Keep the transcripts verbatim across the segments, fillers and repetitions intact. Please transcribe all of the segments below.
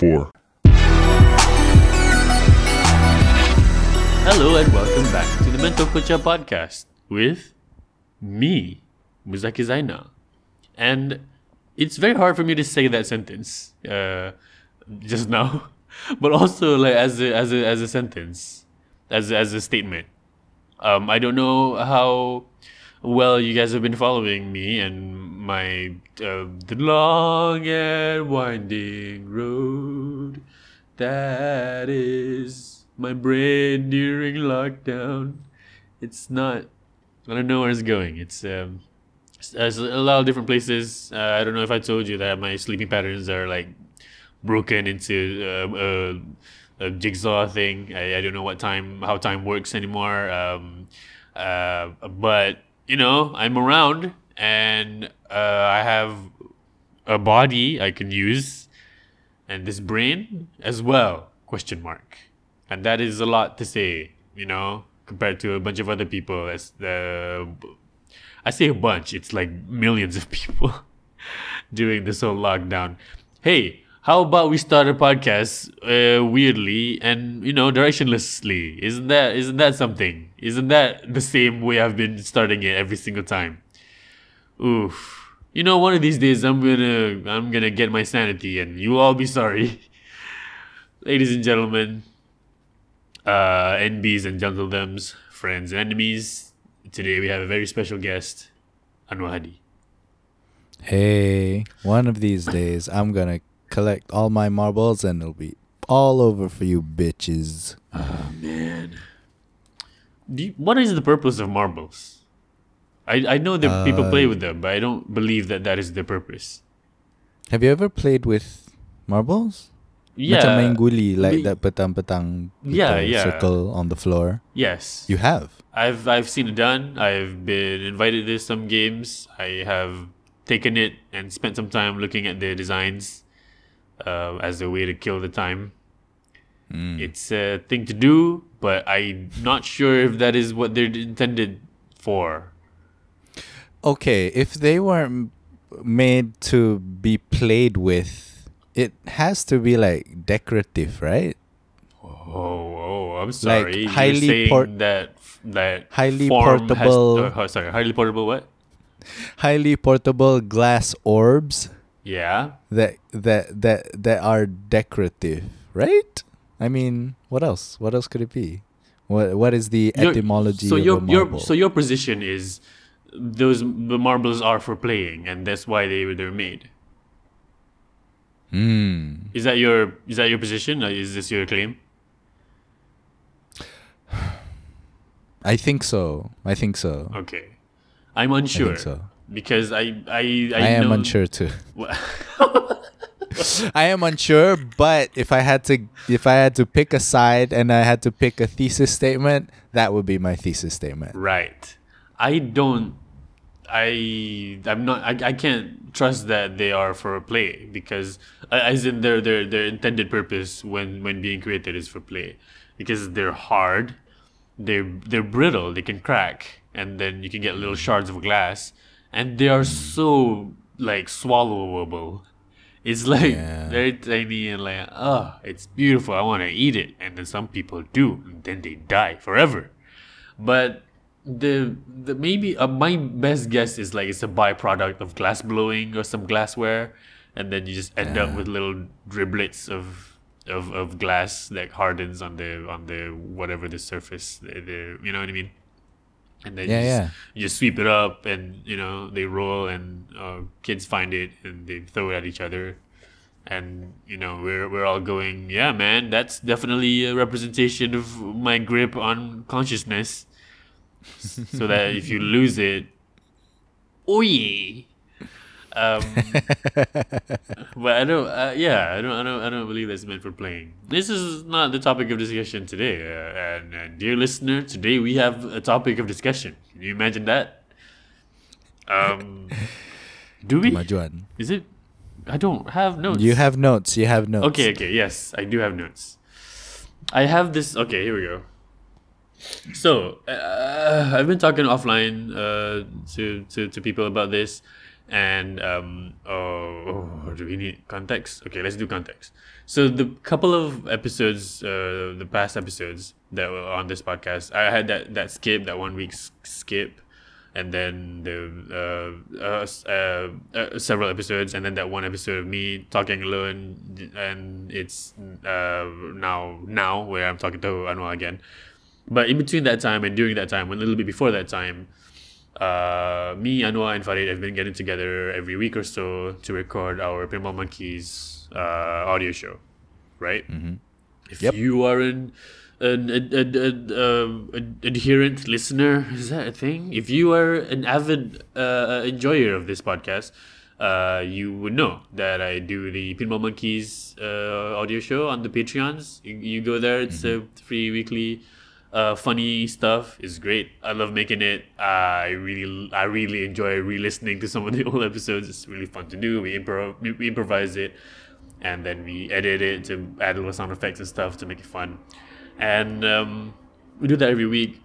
before. Hello and welcome back to the Bento Kocha podcast with me, Muzaki Zaina. And it's very hard for me to say that sentence uh, just now, but also like as a as a as a sentence, as a, as a statement. Um, I don't know how well you guys have been following me and my uh, the long and winding road that is my brain during lockdown. It's not. I don't know where it's going. It's um. There's a lot of different places. Uh, I don't know if I told you that my sleeping patterns are like broken into uh, uh, a jigsaw thing. I, I don't know what time, how time works anymore. Um, uh, but you know, I'm around and uh, I have a body I can use, and this brain as well. Question mark. And that is a lot to say, you know, compared to a bunch of other people. As the I say a bunch, it's like millions of people during this whole lockdown. Hey, how about we start a podcast uh, weirdly and, you know, directionlessly? Isn't that isn't that something? Isn't that the same way I've been starting it every single time? Oof. You know, one of these days I'm gonna I'm gonna get my sanity and you'll all be sorry. Ladies and gentlemen, uh, N Bs and gentledems, friends and enemies. Today we have a very special guest, Anwahadi. Hey, one of these days I'm going to collect all my marbles and it'll be all over for you bitches. Oh, man. Do you, what is the purpose of marbles? I, I know that uh, people play with them, but I don't believe that that is the purpose. Have you ever played with marbles? Yeah. Macam main guli, like that petang-petang yeah, yeah. circle on the floor. Yes. You have. I've I've seen it done. I've been invited to some games. I have taken it and spent some time looking at their designs uh, as a way to kill the time. Mm. It's a thing to do, but I'm not sure if that is what they're intended for. Okay, if they weren't made to be played with, it has to be like decorative, right? Oh, oh, I'm sorry. Like highly You're saying port- that that highly form portable. Has, oh, sorry, highly portable what? Highly portable glass orbs. Yeah. That that that that are decorative, right? I mean, what else? What else could it be? What what is the your, etymology so of your, a marble? Your, so your position is those the marbles are for playing, and that's why they they're made. Mm. Is that your is that your position? Is this your claim? I think so. I think so. Okay, I'm unsure. I think so. Because I, I, I, I am know... unsure too. I am unsure, but if I had to, if I had to pick a side and I had to pick a thesis statement, that would be my thesis statement. Right. I don't. I, I'm not. I, I can't trust that they are for a play because, as in their their their intended purpose when when being created is for play, because they're hard. They're, they're brittle, they can crack, and then you can get little shards of glass, and they are so, like, swallowable. It's, like, yeah. very tiny and, like, oh, it's beautiful, I want to eat it. And then some people do, and then they die forever. But the the maybe, uh, my best guess is, like, it's a byproduct of glass blowing or some glassware, and then you just end yeah. up with little driblets of... Of, of glass that hardens on the on the whatever the surface the, the, you know what I mean, and then yeah, you, just, yeah. you just sweep it up and you know they roll and uh, kids find it and they throw it at each other, and you know we're we're all going yeah man that's definitely a representation of my grip on consciousness, so that if you lose it, oh yeah. Um, but I don't. Uh, yeah, I don't. I don't. I don't believe that's meant for playing. This is not the topic of discussion today. Uh, and uh, dear listener, today we have a topic of discussion. Can you imagine that? Um, do we? Majuan. Is it? I don't have notes. You have notes. You have notes. Okay. Okay. Yes, I do have notes. I have this. Okay. Here we go. So uh, I've been talking offline uh, to to to people about this. And um, oh, oh, do we need context? Okay, let's do context. So the couple of episodes, uh, the past episodes that were on this podcast, I had that, that skip, that one week skip, and then the uh, uh, uh, several episodes, and then that one episode of me talking alone, and it's uh, now now where I'm talking to Anwar again. But in between that time and during that time, and a little bit before that time, uh, me, Anwar, and Farid have been getting together every week or so to record our Pinball Monkeys uh, audio show, right? Mm-hmm. If yep. you are an, an, an, an, an, um, an adherent listener, is that a thing? If you are an avid uh, enjoyer of this podcast, uh, you would know that I do the Pinball Monkeys uh, audio show on the Patreons. You, you go there, it's mm-hmm. a free weekly Uh, funny stuff. Is great. I love making it. Uh, I really, I really enjoy re-listening to some of the old episodes. It's really fun to do. We improv, we improvise it, and then we edit it to add little sound effects and stuff to make it fun. And um, we do that every week.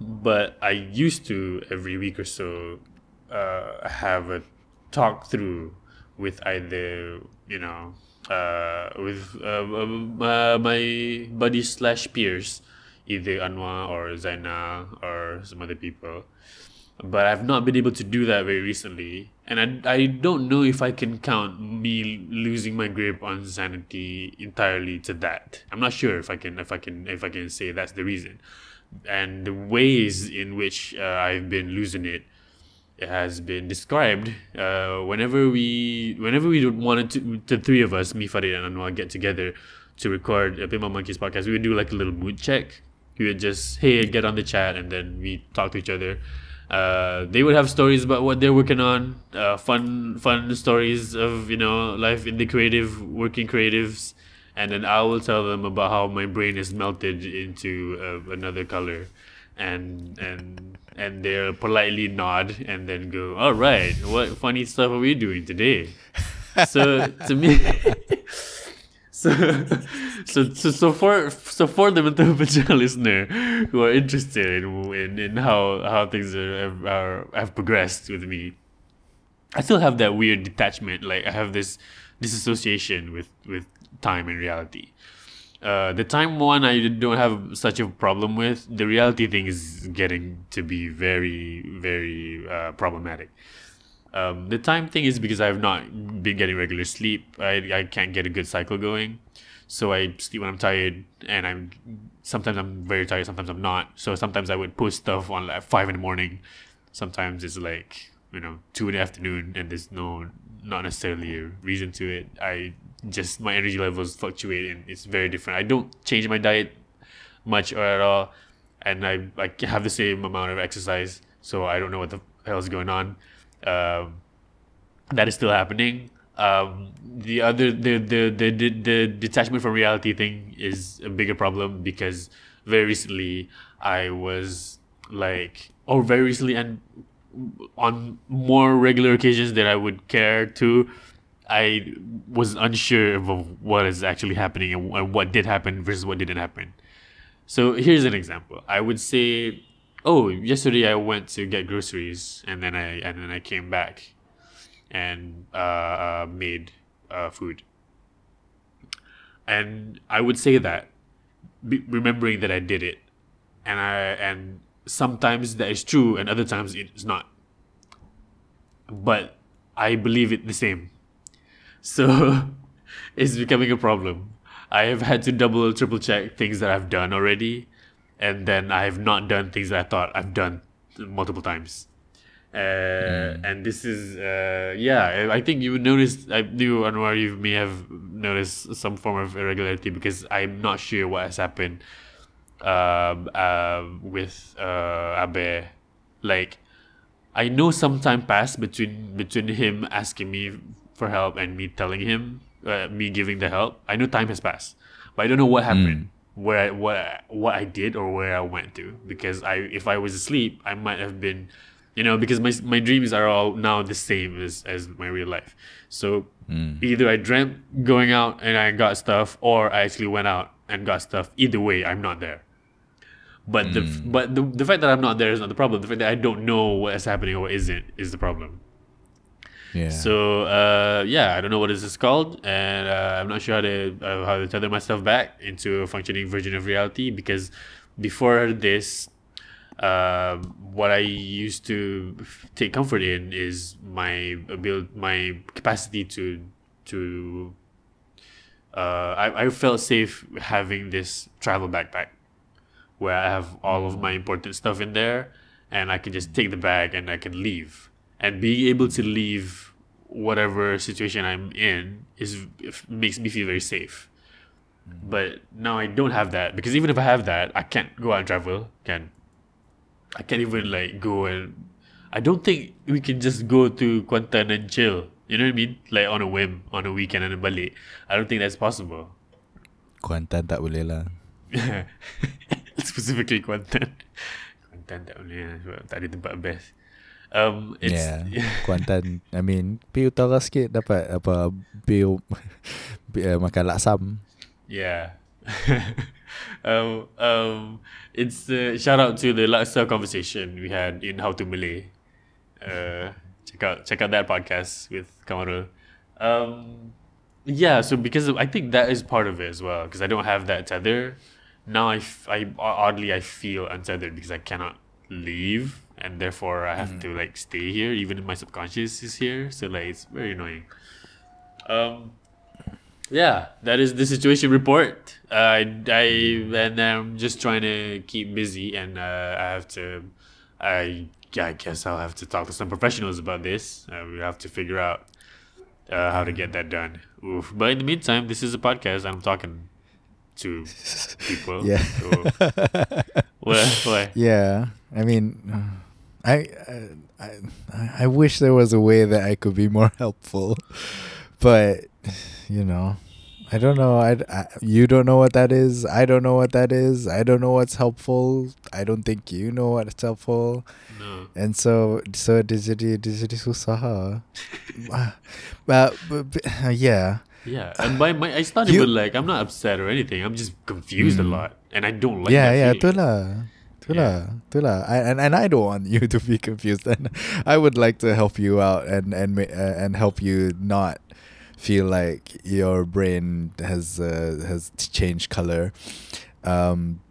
But I used to every week or so uh, have a talk through with either you know uh, with uh, uh, my buddies slash peers. Either Anwar or Zaina or some other people. But I've not been able to do that very recently. And I, I don't know if I can count me losing my grip on sanity entirely to that. I'm not sure if I can if I can, if I can say that's the reason. And the ways in which uh, I've been losing it has been described. Uh, whenever we whenever we wanted to, the three of us, me, Farid and Anwar, get together to record a Pinball Monkeys podcast, we would do like a little mood check. We would just, hey, get on the chat, and then we talk to each other. Uh, they would have stories about what they're working on, uh, fun fun stories of, you know, life in the creative, working creatives. And then I will tell them about how my brain is melted into uh, another color. And and and they'll politely nod and then go, all right, what funny stuff are we doing today? So to me... So, so, so, so for so for the Matapajal listener who are interested in in, in how, how things are, are have progressed with me, I still have that weird detachment. Like I have this disassociation with, with time and reality. Uh, the time one I don't have such a problem with. The reality thing is getting to be very very uh, problematic. Um, the time thing is because I have not been getting regular sleep. I, I can't get a good cycle going. So I sleep when I'm tired, and I'm sometimes I'm very tired, sometimes I'm not. So sometimes I would post stuff on like five in the morning. Sometimes it's like, you know, two in the afternoon, and there's no, not necessarily a reason to it. I just, my energy levels fluctuate, and it's very different. I don't change my diet much or at all. And I, I have the same amount of exercise. So I don't know what the hell is going on. Um, that is still happening. Um, the other, the, the the the the detachment from reality thing is a bigger problem because very recently I was like, or very recently and on more regular occasions than I would care to, I was unsure of what is actually happening and what did happen versus what didn't happen. So here's an example. I would say, oh, yesterday I went to get groceries, and then I and then I came back, and uh, uh, made uh, food. And I would say that, b- remembering that I did it, and I and sometimes that is true, and other times it's not. But I believe it the same, so it's becoming a problem. I have had to double, triple check things that I've done already. And then I have not done things that I thought I've done multiple times. Uh, mm. And this is, uh, yeah, I think you noticed, I do, Anwar, you may have noticed some form of irregularity because I'm not sure what has happened uh, uh, with uh, Abe. Like, I know some time passed between between him asking me for help and me telling him, uh, me giving the help. I know time has passed, but I don't know what happened. Mm. Where I, what I, what I did or where I went to, because I if I was asleep I might have been, you know, because my my dreams are all now the same as, as my real life. So mm. either I dreamt going out and I got stuff, or I actually went out and got stuff. Either way, I'm not there. But mm. the but the the fact that I'm not there is not the problem. The fact that I don't know what is happening or what isn't is the problem. Yeah. So uh, yeah, I don't know what this is called, and uh, I'm not sure how to uh, how to tether myself back into a functioning version of reality, because before this, uh, what I used to take comfort in is my ability, my capacity to to. Uh, I I felt safe having this travel backpack, where I have all of my important stuff in there, and I can just take the bag and I can leave. And being able to leave whatever situation I'm in is makes me feel very safe. But now I don't have that, because even if I have that, I can't go out and travel. Can I can't even like go and I don't think we can just go to Kuantan and chill. You know what I mean? Like on a whim, on a weekend and a balik. I don't think that's possible. Kuantan tak boleh lah. Specifically Kuantan. Kuantan tak boleh lah, sebab tak ada tempat best. Um, it's, yeah, Kuantan. I mean, pergi utara sikit dapat apa, pergi uh, makan laksam. Yeah. um, um, it's uh, shout out to the laksa conversation we had in How to Malay. Uh, check out check out that podcast with Kamara. Um, yeah. So because of, I think that is part of it as well, because I don't have that tether. Now I, f- I oddly I feel untethered because I cannot leave, and therefore I have mm. to like stay here. Even in my subconscious is here, so like it's very annoying. Um, yeah, that is the situation report. Uh, I, I and I'm just trying to keep busy, and uh, I have to. I yeah, I guess I'll have to talk to some professionals about this. Uh, we have to figure out uh, how to get that done. Oof. But in the meantime, this is a podcast. I'm talking to people. Yeah. So. What, what? Yeah. I mean, I, I I wish there was a way that I could be more helpful, but you know, I don't know. I, I you don't know what that is. I don't know what that is. I don't know what's helpful. I don't think you know what's helpful. No. And so so jadi jadi susah. But yeah. Yeah, and by my, it's not even like I'm not upset or anything. I'm just confused mm. a lot, and I don't like. Yeah, that yeah, itulah, itulah, itulah. Yeah. And and I don't want you to be confused. And I would like to help you out and and uh, and help you not feel like your brain has uh, has changed color. Um,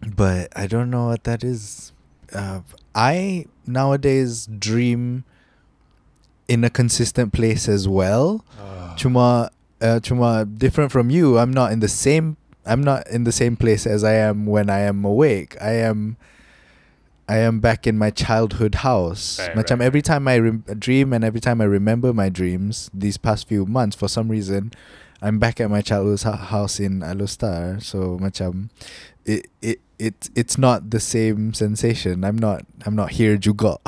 but I don't know what that is. Uh, I nowadays dream in a consistent place as well. Uh. Chuma, uh, Chuma, different from you, I'm not in the same I'm not in the same place as I am when I am awake. I am I am back in my childhood house. Right, Macam right. Every time I re- dream and every time I remember my dreams these past few months, for some reason, I'm back at my childhood house in Alostar. So macam it it it it's not the same sensation. I'm not I'm not here juga.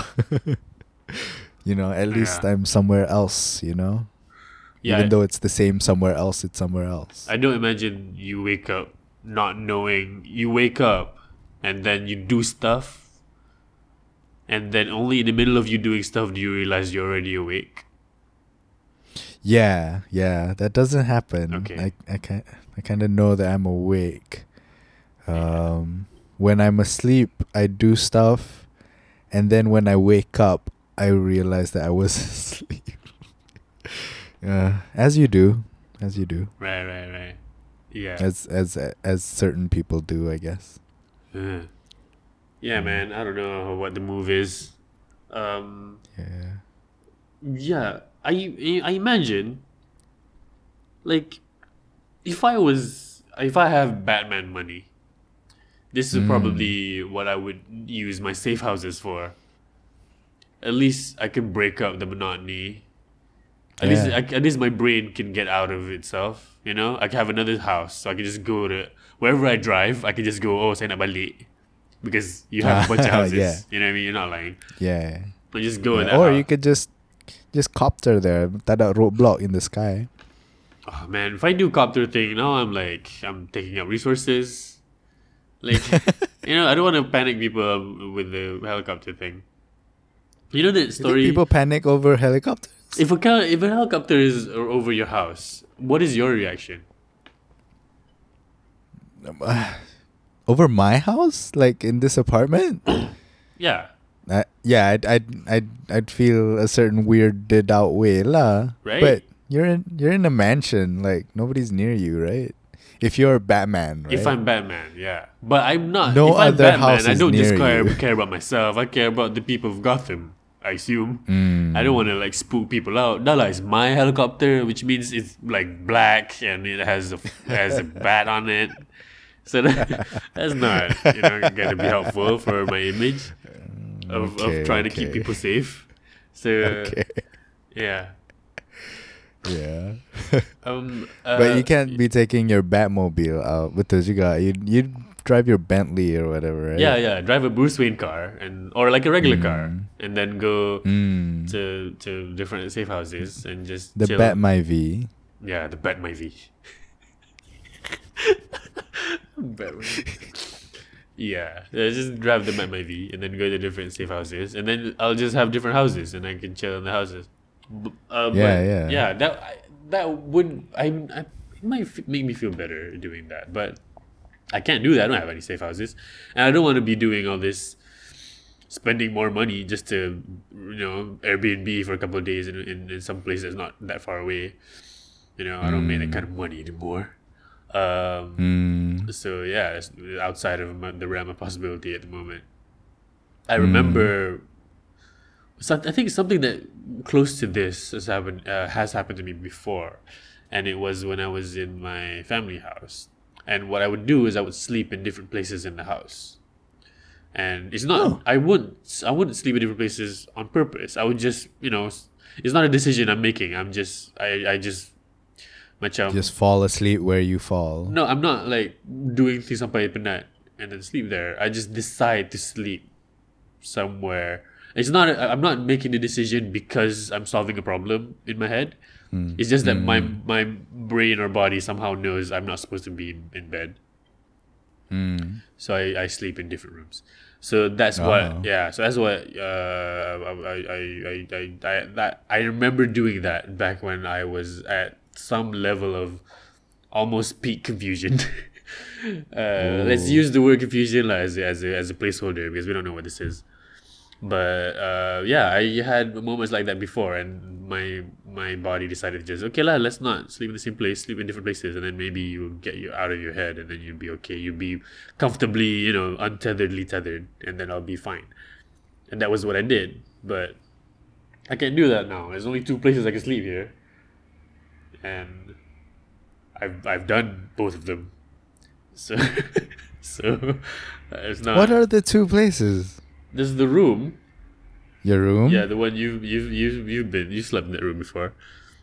You know, at least yeah. I'm somewhere else, you know? Yeah, Even I, though it's the same somewhere else, it's somewhere else. I don't imagine you wake up not knowing. You wake up and then you do stuff. And then only in the middle of you doing stuff do you realize you're already awake. Yeah, yeah. That doesn't happen. Okay. I, I, can't, I kind of know that I'm awake. Um, yeah. When I'm asleep, I do stuff. And then when I wake up, I realized that I was asleep. uh, as you do, as you do. Right, right, right. Yeah. As as as certain people do, I guess. Uh, yeah, man. I don't know what the move is. Um, yeah. Yeah, I I imagine. Like, if I was, if I have Batman money, this is mm. probably what I would use my safe houses for. At least I can break up the monotony. At yeah. least I, at least my brain can get out of itself. You know, I can have another house, so I can just go to wherever I drive. I can just go. Oh, saya nak balik, because you have a bunch of houses. Yeah. You know what I mean? You're not lying. Yeah. I just go. Yeah. In that or house. You could just just copter there. Tak ada roadblock in the sky. Oh man, if I do copter thing now, I'm like I'm taking up resources. Like you know, I don't want to panic people with the helicopter thing. You know that story? People panic over helicopters. If a cal- if a helicopter is over your house, what is your reaction? Uh, over my house, like in this apartment? Yeah. I yeah, I'd I'd I'd, I'd feel a certain weird did out way lah. Right. But you're in you're in a mansion, like nobody's near you, right? If you're Batman, right? If I'm Batman, yeah. But I'm not. No if I'm other Batman, house I don't is just near care, care about myself. I care about the people of Gotham, I assume. Mm. I don't want to like spook people out. Nala is my helicopter, which means it's like black and it has a, has a bat on it. So that, that's not, you know, going to be helpful for my image of, okay, of trying okay. to keep people safe. So, okay. yeah. Yeah. um, uh, but you can't be taking your Batmobile out with the juga. You'd, you'd drive your Bentley or whatever, right? Yeah, yeah. Drive a Bruce Wayne car and or like a regular mm. car and then go mm. to to different safe houses and just the chill. Bat My V. Yeah, the Bat My V. Bat My V. Yeah, I just drive the Bat My V and then go to different safe houses and then I'll just have different houses and I can chill in the houses. Uh, yeah, but, yeah, yeah. That I, that would I, I it might f- make me feel better doing that, but I can't do that. I don't have any safe houses, and I don't want to be doing all this, spending more money just to, you know, Airbnb for a couple of days in in, in some place that's not that far away. You know, I don't mm. make that kind of money anymore. Um, mm. So yeah, it's outside of the realm of possibility at the moment. I remember. Mm. So I think something that close to this has happened uh, has happened to me before, and it was when I was in my family house. And what I would do is I would sleep in different places in the house, and it's not oh. I wouldn't I wouldn't sleep in different places on purpose. I would just, you know, it's not a decision I'm making. I'm just I I just macam, just fall asleep where you fall. No, I'm not like doing things sampai penat and then sleep there. I just decide to sleep somewhere. It's not. I'm not making the decision because I'm solving a problem in my head. Mm. It's just that mm. my my brain or body somehow knows I'm not supposed to be in, in bed. Mm. So I, I sleep in different rooms. So that's oh. what. Yeah. So that's what. Uh, I, I, I I I that I remember doing that back when I was at some level of almost peak confusion. uh, let's use the word confusion like, as as a, as a placeholder because we don't know what this is. But uh, yeah, I had moments like that before, and my my body decided just okay lah, let's not sleep in the same place, sleep in different places, and then maybe you'll get you out of your head, and then you'll be okay, you'll be comfortably, you know, untetheredly tethered, and then I'll be fine. And that was what I did, but I can't do that now. There's only two places I can sleep here, and I've I've done both of them, so so it's not. What are the two places? This is the room. Your room? Yeah, the one you've you've you've you've been you slept in that room before.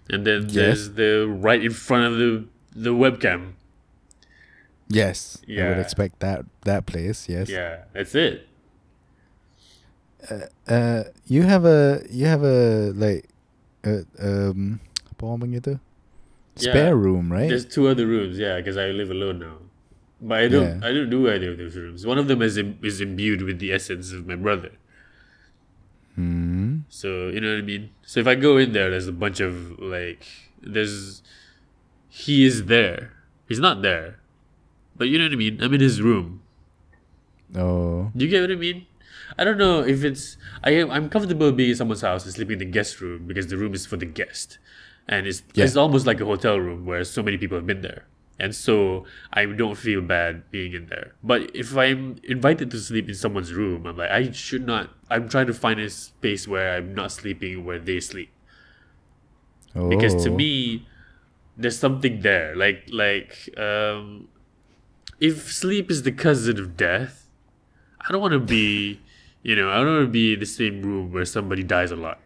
And then yes. there's the right in front of the the webcam. Yes. Yeah. I would expect that that place, yes. Yeah, that's it. Uh, uh you have a you have a like a um spare yeah. room, right? There's two other rooms, yeah, because I live alone now. But I don't. Yeah. I don't do either of those rooms. One of them is Im- is imbued with the essence of my brother. Mm. So you know what I mean. So if I go in there, there's a bunch of like. There's, he is there. He's not there, but you know what I mean. I'm in his room. Oh. Do you get what I mean? I don't know if it's. I am. I'm comfortable being in someone's house and sleeping in the guest room because the room is for the guest, and it's yeah. it's almost like a hotel room where so many people have been there. And so I don't feel bad being in there. But if I'm invited to sleep in someone's room, I'm like, I should not. I'm trying to find a space where I'm not sleeping where they sleep. Oh. Because to me, there's something there. Like, like um, if sleep is the cousin of death, I don't want to be, you know, I don't want to be in the same room where somebody dies a lot.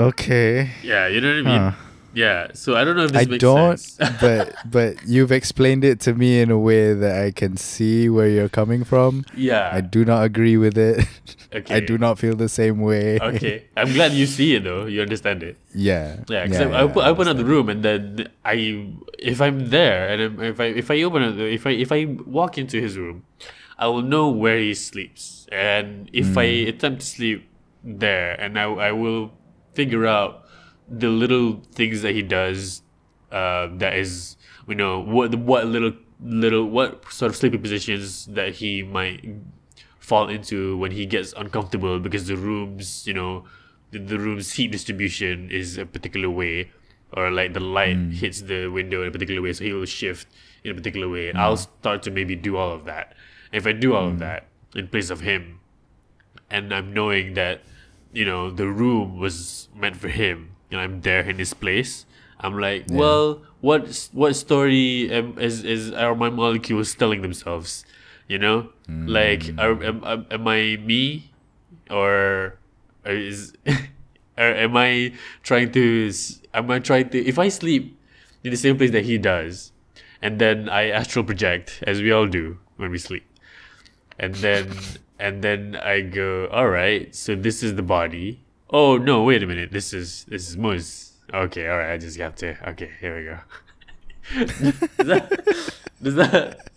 Okay. Yeah, you know what I mean? Huh. Yeah, so I don't know if this I makes don't, sense. I don't, but but you've explained it to me in a way that I can see where you're coming from. Yeah. I do not agree with it. Okay. I do not feel the same way. Okay. I'm glad you see it though. You understand it. Yeah. Yeah, because yeah, I, yeah, I open up the room and then I, if I'm there and if I if I open up the, if I if I walk into his room, I will know where he sleeps, and if mm. I attempt to sleep there, and I I will figure out the little things that he does, uh, that is, you know, what what little little what sort of sleeping positions that he might fall into when he gets uncomfortable, because the rooms, you know, the, the room's heat distribution is a particular way, or like the light mm. hits the window in a particular way, so he will shift in a particular way. Mm. I'll start to maybe do all of that. If I do all mm. of that in place of him, and I'm knowing that, you know, the room was meant for him, and I'm there in his place, I'm like, yeah. well, what what story am, is is are my molecules telling themselves? You know, mm. like, are, am, am I me, or is or am I trying to? Am I trying to? If I sleep in the same place that he does, and then I astral project, as we all do when we sleep, and then and then I go, all right, so this is the body. Oh no, wait a minute, this is this is Muz. Okay, all right, I just got to. Okay, here we go. does that? Does that?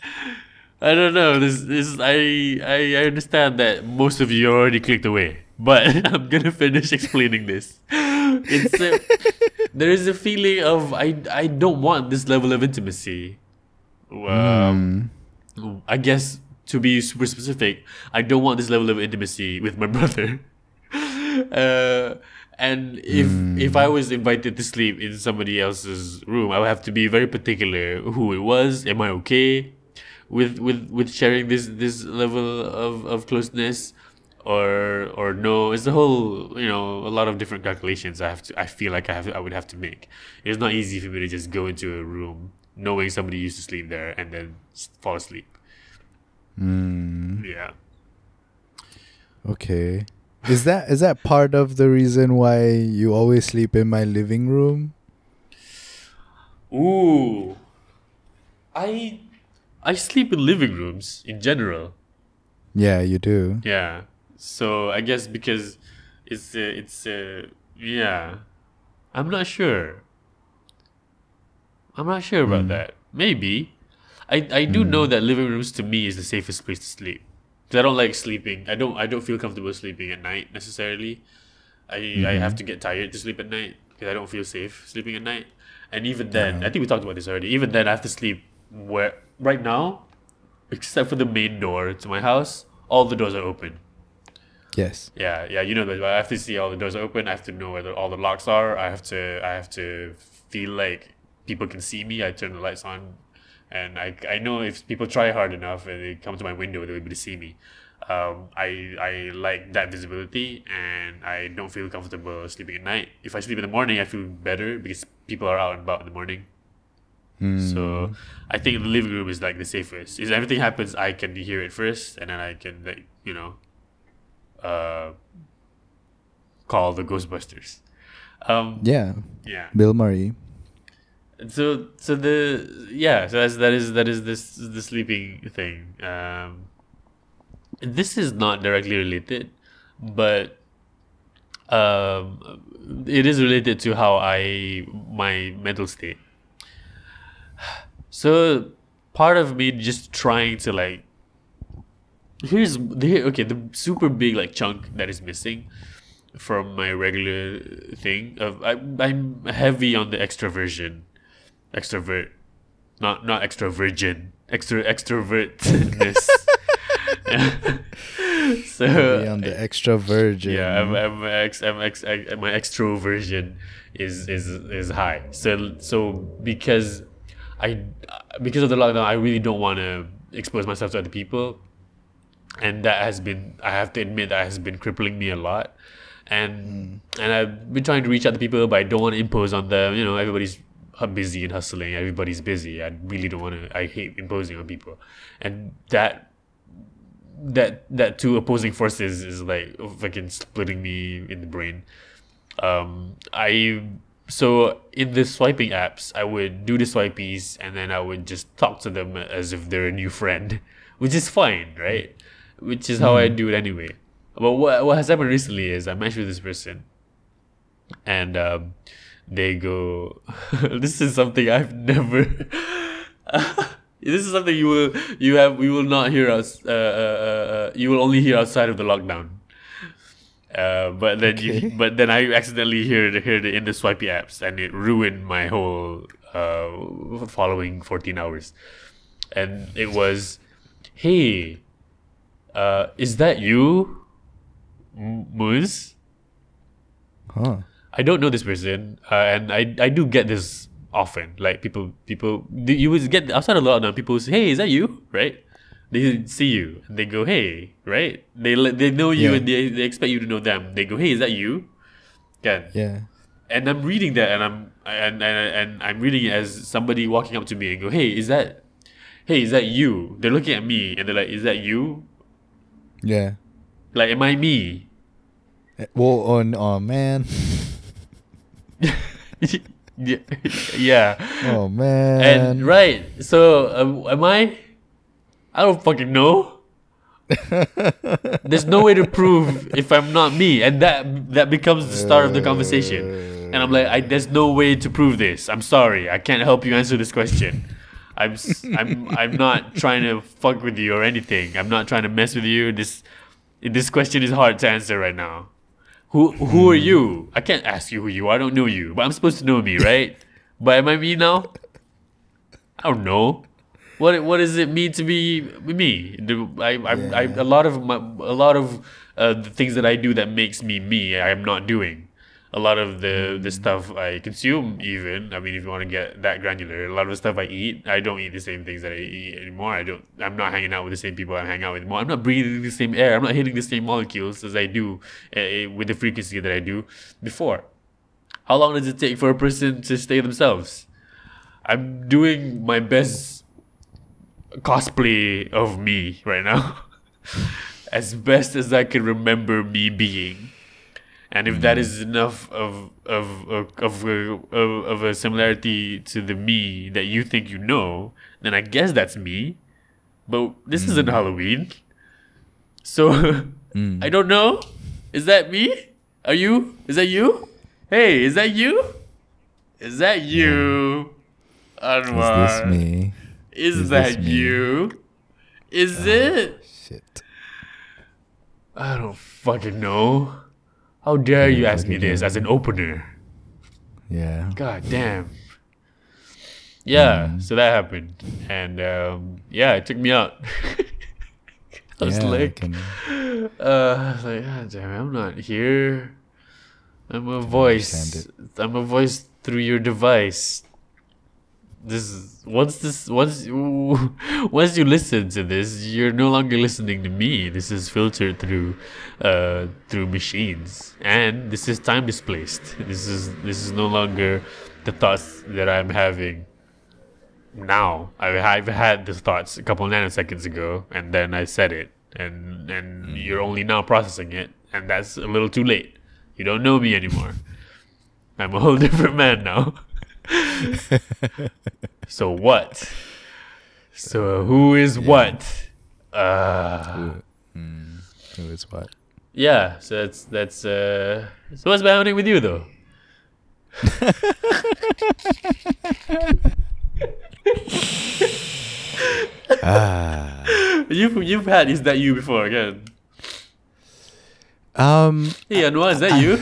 I don't know. This, this, I, I, I understand that most of you already clicked away, but I'm gonna finish explaining this. It's a, there is a feeling of I, I don't want this level of intimacy. Um, mm. I guess to be super specific, I don't want this level of intimacy with my brother. Uh, and if mm. if I was invited to sleep in somebody else's room, I would have to be very particular who it was. Am I okay with with with sharing this this level of, of closeness, or or no? It's a whole, you know, a lot of different calculations I have to I feel like I have to, I would have to make. It's not easy for me to just go into a room knowing somebody used to sleep there and then fall asleep. Mm. Yeah. Okay. Is that is that part of the reason why you always sleep in my living room? Ooh. I I sleep in living rooms in general. Yeah, you do. Yeah. So I guess because it's uh, it's uh, yeah. I'm not sure. I'm not sure about mm. that. Maybe. I, I do mm. know that living rooms to me is the safest place to sleep. Cause I don't like sleeping. I don't I don't feel comfortable sleeping at night necessarily. I mm-hmm. I have to get tired to sleep at night because I don't feel safe sleeping at night. And even then, yeah. I think we talked about this already. Even then, I have to sleep where. Right now, except for the main door to my house, all the doors are open. Yes. Yeah, yeah, you know that. I have to see all the doors are open. I have to know where the, all the locks are. I have to, I have to feel like people can see me. I turn the lights on, and I, I know if people try hard enough and they come to my window, they'll be able to see me. Um, I, I like that visibility, and I don't feel comfortable sleeping at night. If I sleep in the morning, I feel better because people are out and about in the morning. So I think the living room is like the safest. If everything happens, I can hear it first, and then I can, like, you know, uh, call the Ghostbusters. Um, yeah. Yeah. Bill Murray. So so the yeah so that's, that is that is this the sleeping thing. Um, this is not directly related, but um, it is related to how I my mental state. So, part of me just trying to, like, here's the okay the super big, like, chunk that is missing from my regular thing of I, I'm heavy on the extroversion, extrovert, not not extroversion, extra extrovertness. So heavy on the extroversion. Yeah, I'm I'm ex I'm ex I, my extroversion is is is high. So so because. I, because of the lockdown, I really don't want to expose myself to other people, and that has been, I have to admit, that has been crippling me a lot, and mm. and I've been trying to reach out to people, but I don't want to impose on them. You know, everybody's busy and hustling. Everybody's busy. I really don't want to. I hate imposing on people, and that that that two opposing forces is like fucking splitting me in the brain. Um, I. So in the swiping apps, I would do the swipies, and then I would just talk to them as if they're a new friend, which is fine, right? Which is how mm. I do it anyway. But what what has happened recently is I matched with this person, and um, they go, "This is something I've never. This is something you will you have we will not hear us. Uh, uh, uh, you will only hear outside of the lockdown." Uh, but then, okay. you, but then I accidentally heard heard it in the swipey apps, and it ruined my whole uh, following fourteen hours. And it was, hey, Uh, is that you, Muz? Huh. I don't know this person, uh, and I I do get this often. Like people people you would get outside a lot now. People say, "Hey, is that you?" Right? They see you and they go, "Hey," right? They they know you yeah. and they they expect you to know them. They go, "Hey, is that you?" Yeah. Yeah. And I'm reading that, and I'm and, and and I'm reading it as somebody walking up to me and go, "Hey, is that? Hey, is that you?" They're looking at me and they're like, "Is that you?" Yeah. Like, am I me? Well, oh, oh man. yeah. yeah. Oh man. And right. So um, am I? I don't fucking know. There's no way to prove if I'm not me, and that that becomes the start of the conversation. And I'm like, I, there's no way to prove this. I'm sorry, I can't help you answer this question. I'm I'm I'm not trying to fuck with you or anything. I'm not trying to mess with you. This this question is hard to answer right now. Who who are you? I can't ask you who you are. I don't know you, but I'm supposed to know me, right? But am I me now? I don't know. What what does it mean to be me? Do I, I, yeah. I a lot of my, a lot of uh, the things that I do that makes me me, I'm not doing. A lot of the the stuff I consume, even I mean, if you want to get that granular, a lot of the stuff I eat, I don't eat the same things that I eat anymore. I don't. I'm not hanging out with the same people I hang out with anymore. I'm not breathing the same air. I'm not hitting the same molecules as I do uh, with the frequency that I do before. How long does it take for a person to stay themselves? I'm doing my best cosplay of me right now as best as I can remember me being, and if that is enough of of of of, of, of a similarity to the me that you think you know, then I guess that's me. But this mm. isn't Halloween, so mm. I don't know. Is that me? Are you? Is that you? Hey, is that you? Is that you? Mm. Anwar. Is this me? Is, is that you? Is oh, it? Shit. I don't fucking know. How dare you ask me this as an opener? Yeah. God damn. Yeah, mm. so that happened. And um, yeah, it took me out. I was yeah, like, I uh, I was like, God damn it, I'm not here. I'm a voice. I'm a voice through your device. This once this once once you listen to this, you're no longer listening to me. This is filtered through, uh, through machines, and this is time displaced. This is this is no longer the thoughts that I'm having now. I, I've had the thoughts a couple of nanoseconds ago, and then I said it, and and mm. you're only now processing it, and that's a little too late. You don't know me anymore. I'm a whole different man now. So what? So who is yeah. what? Uh, who, mm, who is what? Yeah. So that's that's. Uh, so what's been happening with you though? ah. You've you've had is that you before again? Um. Hey Anwar, is that I, you?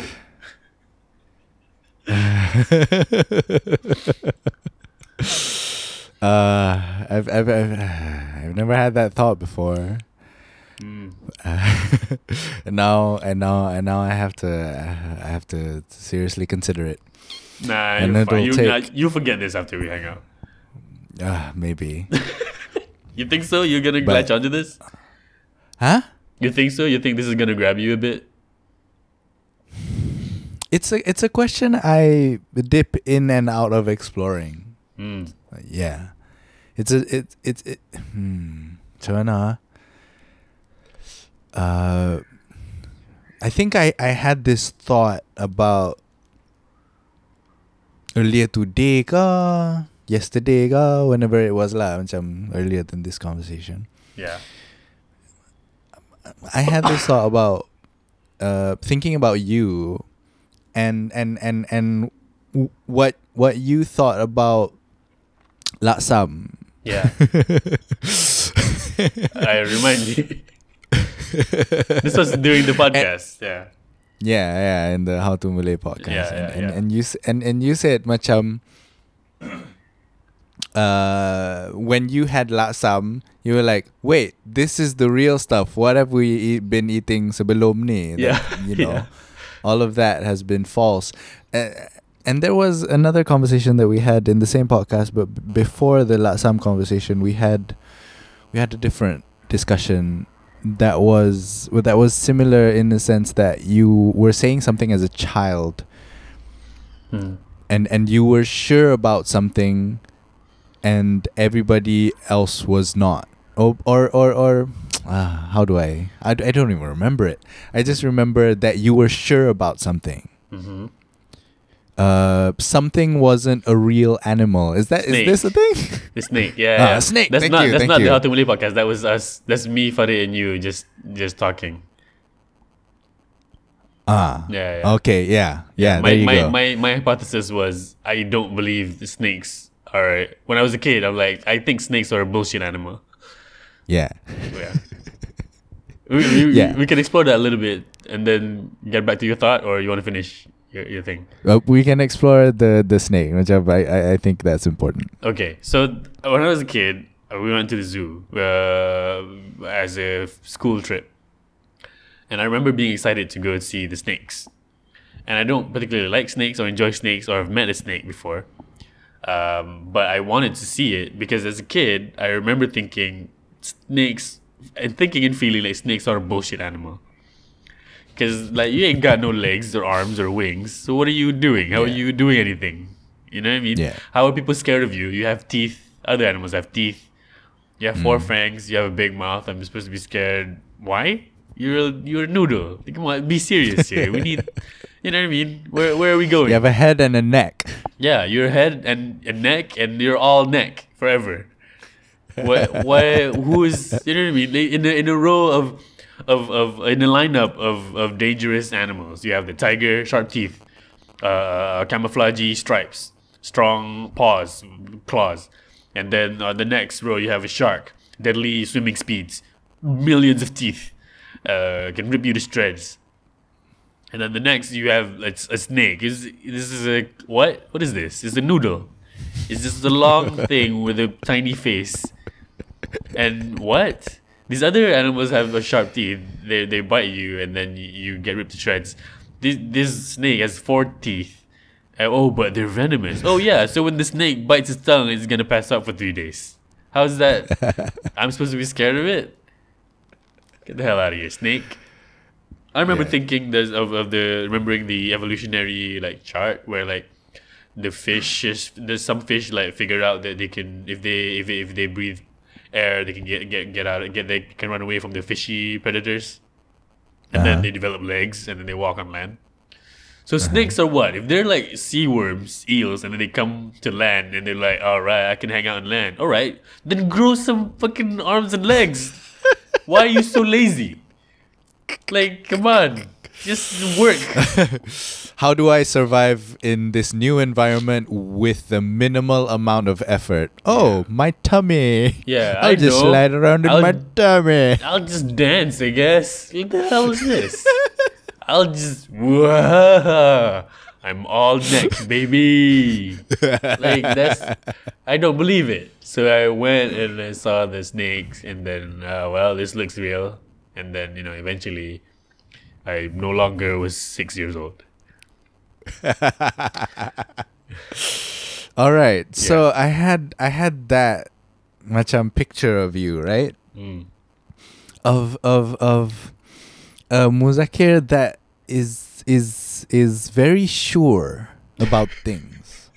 uh, I've, I've, I've, I've never had that thought before, mm. uh, and now and now and now I have to I have to seriously consider it. Nah, and you're fine. You, take, you forget this after we hang out. Uh, maybe. You think so? You're gonna but, latch onto this? Huh? You think so? You think this is gonna grab you a bit? It's a it's a question I dip in and out of exploring. Mm. Yeah, it's a it it it. Hmm. So uh, I think I, I had this thought about earlier today, ka yesterday, ka whenever it was lah, macam earlier than this conversation. Yeah, I had this thought about uh thinking about you. And and and and what what you thought about laksam? Yeah, I remind you. This was during the podcast. And, yeah, yeah, yeah, in the How to Malay podcast. Yeah, and, yeah, and, yeah. and you and and you said, "Macam, uh, when you had laksam, you were like, wait, this is the real stuff. What have we eat, been eating sebelum ni? That, yeah. You know, yeah. All of that has been false. Uh, and there was another conversation that we had in the same podcast, but b- before the laksam conversation, we had we had a different discussion that was well, that was similar in the sense that you were saying something as a child, hmm. and and you were sure about something, and everybody else was not. Or or or, or uh, how do I, I? I don't even remember it. I just remember that you were sure about something. Mm-hmm. Uh, something wasn't a real animal. Is that snake. Is this a thing? The snake, yeah. Ah, yeah. Snake. That's thank not you, that's not you. The How to Malay podcast. That was us. That's me, Farid, and you just just talking. Ah. Yeah. yeah. Okay. Yeah. Yeah. yeah my, there you my, go. my my hypothesis was I don't believe the snakes are. When I was a kid, I'm like I think snakes are a bullshit animal. Yeah. Yeah. we, we, yeah. we can explore that a little bit and then get back to your thought, or you want to finish. Your, your thing. Well, we can explore the, the snake, which I I think that's important. Okay, so when I was a kid, we went to the zoo uh, as a school trip, and I remember being excited to go and see the snakes. And I don't particularly like snakes or enjoy snakes or have met a snake before, um, but I wanted to see it because as a kid, I remember thinking snakes and thinking and feeling like snakes are a bullshit animal. Because like you ain't got no legs or arms or wings, so what are you doing? How yeah. are you doing anything? You know what I mean? Yeah. How are people scared of you? You have teeth. Other animals have teeth. You have mm. four fangs. You have a big mouth. I'm supposed to be scared? Why? You're a, you're a noodle. Come on, be serious here. We need. You know what I mean? Where where are we going? You have a head and a neck. Yeah, you're a head and a neck, and you're all neck forever. What? Why? Who is? You know what I mean? In a, in a row of. Of of in a lineup of, of dangerous animals, you have the tiger, sharp teeth, uh, camouflagey stripes, strong paws, claws, and then on the next row you have a shark, deadly swimming speeds, millions of teeth, uh, can rip you to shreds. And then the next you have it's a snake. Is this is a what? What is this? It's a noodle. It's just a long thing with a tiny face. And what? These other animals have a sharp teeth. They they bite you and then you, you get ripped to shreds. This this snake has four teeth. Uh, oh, but they're venomous. Oh yeah. So when the snake bites its tongue, it's gonna pass out for three days. How's that? I'm supposed to be scared of it? Get the hell out of here, snake. I remember yeah. thinking there's of of the remembering the evolutionary like chart where like the fish is, there's some fish like figure out that they can if they if if they breathe. Air, they can get get get out, get they can run away from the fishy predators, and uh-huh. then they develop legs, and then they walk on land. So uh-huh. snakes are what? If they're like sea worms, eels, and then they come to land, and they're like, all right, I can hang out on land. All right, then grow some fucking arms and legs. Why are you so lazy? Like, come on. Just work. How do I survive in this new environment with the minimal amount of effort? Oh, yeah. My tummy. Yeah, I'll I just know. Slide around in I'll, my tummy. I'll just dance, I guess. What the hell is this? I'll just... Whoa, I'm all neck, baby. Like, that's... I don't believe it. So I went and I saw the snakes and then, uh, well, this looks real. And then, you know, eventually... I no longer was six years old. All right, yeah. So I had I had that macam picture of you, right? Mm. Of of of a Muzakir that is is is very sure about things.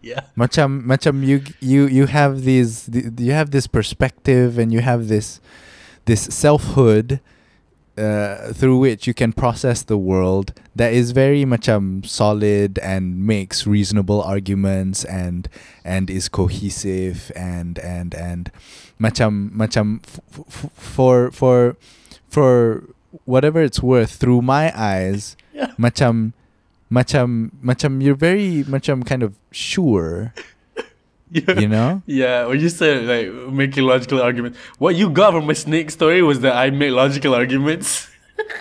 Yeah, macam macam you you you have these you have this perspective and you have this this selfhood. Uh, through which you can process the world that is very macam solid and makes reasonable arguments and and is cohesive and and and macam macam f- f- for for for whatever it's worth through my eyes yeah. macam macam macam you're very macam kind of sure. Yeah. You know? Yeah, when you said like making logical arguments. What you got from my snake story was that I make logical arguments.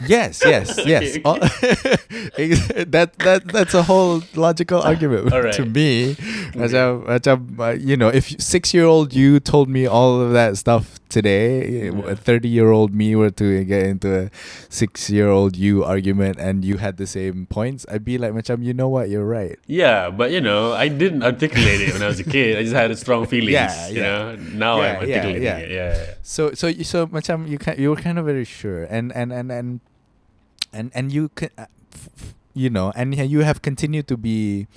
Yes, yes, yes. Okay, okay. that that that's a whole logical argument right. to me. As okay. you know, if six-year-old you told me all of that stuff today, thirty-year-old yeah. me were to get into a six-year-old you argument and you had the same points, I'd be like, "Macam, you know what? You're right." Yeah, but you know, I didn't articulate it when I was a kid. I just had a strong feelings. Yeah, you yeah. know. Now yeah, I'm articulating yeah, yeah. it. Yeah, yeah. So so so macam you can, you were kind of very sure and and and and. And and you can, you know, and you have continued to be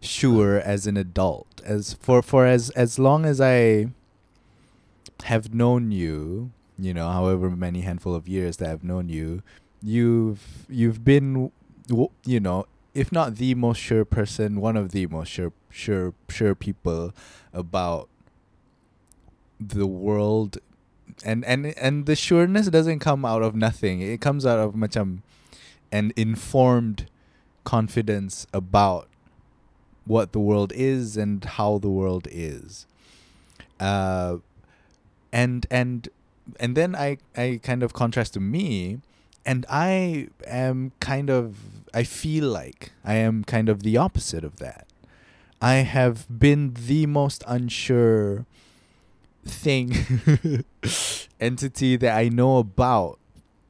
sure as an adult, as for, for as, as long as I have known you, you know, however many handful of years that I've known you, you've you've been, you know, if not the most sure person, one of the most sure sure sure people about the world. And, and and the sureness doesn't come out of nothing. It comes out of macam an informed confidence about what the world is and how the world is. Uh, and and and then I, I kind of contrast to me, and I am kind of I feel like I am kind of the opposite of that. I have been the most unsure thing entity that I know about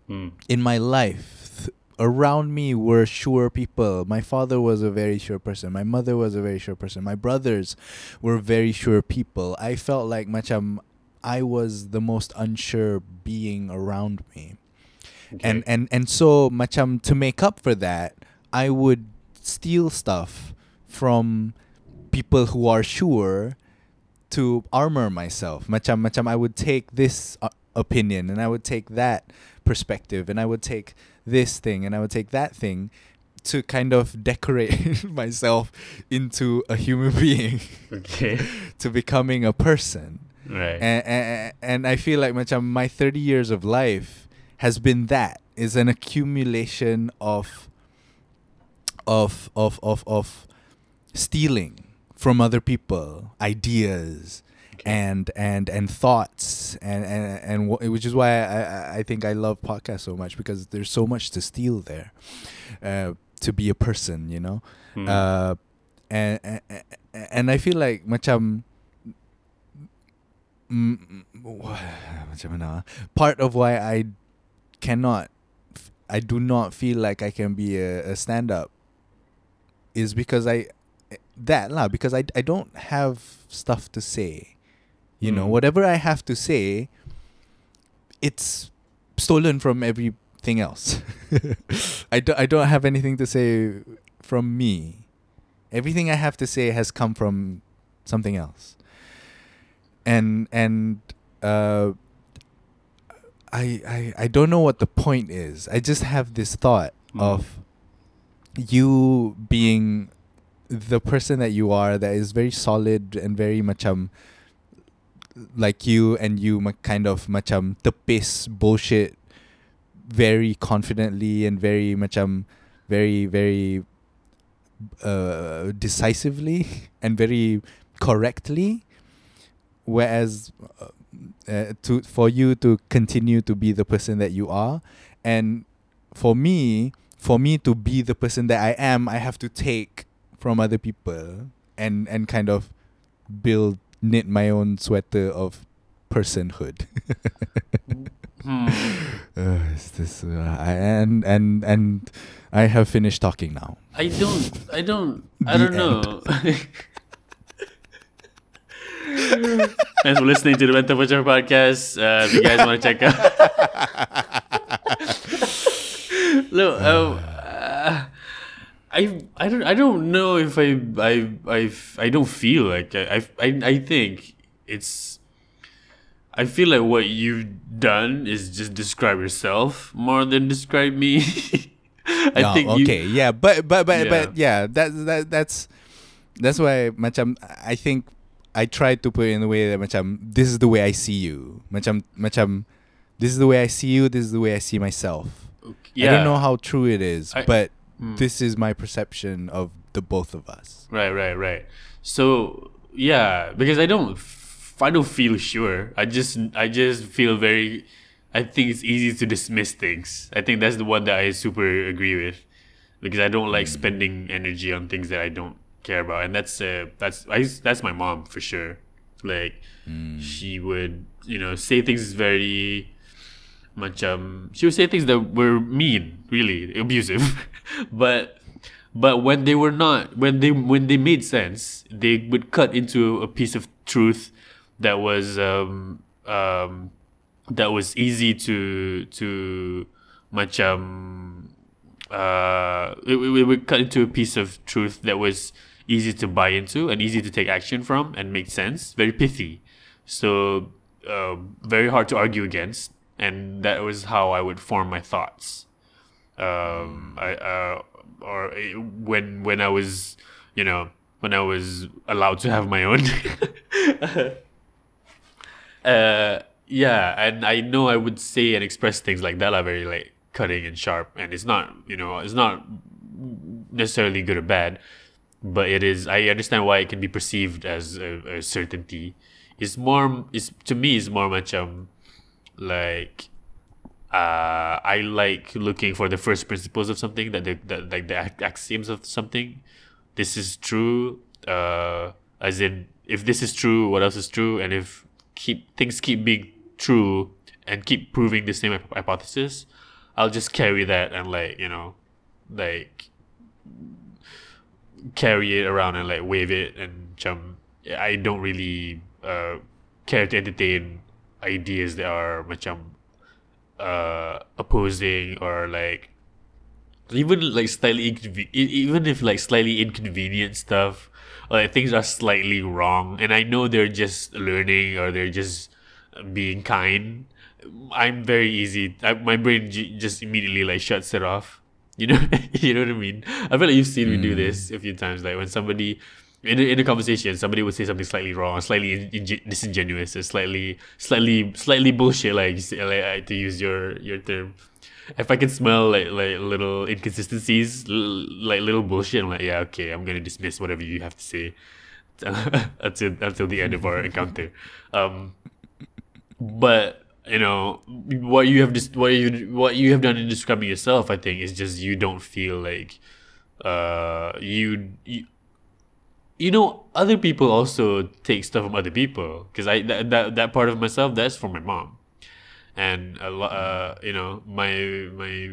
mm. in my life. Around me were sure people. My father was a very sure person. My mother was a very sure person. My brothers were very sure people. I felt like macam I was the most unsure being around me. Okay. And, and and so macam to make up for that, I would steal stuff from people who are sure to armor myself. Macam, macam, I would take this uh, opinion and I would take that perspective and I would take this thing and I would take that thing to kind of decorate myself into a human being. Okay. To becoming a person. Right. And, and, and I feel like macam my thirty years of life has been that. It's an accumulation of, of, of, of, of stealing from other people, ideas, okay. and and and thoughts, and and, and w- which is why I, I think I love podcasts so much, because there's so much to steal there, uh, to be a person, you know, mm. uh, and, and and I feel like macam part of why I cannot, I do not feel like I can be a, a stand-up, is because I. That lah, because I, I don't have stuff to say. You mm. know, whatever I have to say, it's stolen from everything else. I, do, I don't have anything to say from me. Everything I have to say has come from something else. And and uh, I, I, I don't know what the point is. I just have this thought mm. of you being the person that you are, that is very solid and very macam like you, and you ma- kind of macam tepis bullshit very confidently and very macam very very uh, decisively and very correctly, whereas uh, uh, to for you to continue to be the person that you are, and for me for me to be the person that I am, I have to take from other people and, and kind of build, knit my own sweater of personhood. hmm. uh, it's this, uh, and and and I have finished talking now. I don't. I don't. I don't know. Thanks for listening to the Bento Kocha podcast. Uh, if you guys want to check out, look. Um, uh, I I don't I don't know if I I I, I don't feel like I, I I think it's I feel like what you've done is just describe yourself more than describe me. I no, think okay you, yeah but but but yeah. but yeah that that that's that's why macam I think I tried to put it in a way that macam this is the way I see you macam macam this is the way I see you this is the way I see myself. Yeah. I don't know how true it is, I, but. Mm. This is my perception of the both of us. Right, right, right. So yeah, because I don't, f- I don't feel sure. I just, I just feel very I think it's easy to dismiss things. I think that's the one that I super agree with, because I don't like spending energy on things that I don't care about, and that's uh, that's I, that's my mom for sure. Like mm. she would, you know, say things very much. Um, she would say things that were mean, really abusive, but but when they were not, when they when they made sense, they would cut into a piece of truth that was um um. that was easy to to much um uh we would cut into a piece of truth that was easy to buy into and easy to take action from and make sense. Very pithy, so uh, very hard to argue against, and that was how I would form my thoughts. Um, I uh, or when when I was you know when I was allowed to have my own. uh. Yeah, and I know I would say and express things like that are very like cutting and sharp, and it's not, you know, it's not necessarily good or bad, but it is. I understand why it can be perceived as a, a certainty. It's more, it's to me, it's more much um, like, uh, I like looking for the first principles of something, that the that like the axioms of something. This is true. Uh, as in, if this is true, what else is true, and if keep things keep being true and keep proving the same hypothesis, I'll just carry that and like you know like carry it around and like wave it, and um, I don't really uh, care to entertain ideas that are much um, uh, opposing or like even like slightly inconven- even if like slightly inconvenient stuff, or like things are slightly wrong and I know they're just learning or they're just being kind. I'm very easy. I, my brain j- just immediately like shuts it off. You know, you know what I mean? I feel like you've seen mm. me do this a few times. Like when somebody in a, in a conversation, somebody would say something slightly wrong, or slightly in, in, disingenuous, or slightly, slightly, slightly bullshit. Like, like to use your your term. If I can smell like like little inconsistencies, l- like little bullshit, I'm like, yeah, okay, I'm gonna dismiss whatever you have to say until until the end of our encounter. Um, but you know what you have dis- what you what you have done in describing yourself, I think, is just you don't feel like uh you you, you know other people also take stuff from other people, because I that, that that part of myself, that's from my mom. And a lot, uh, you know, my my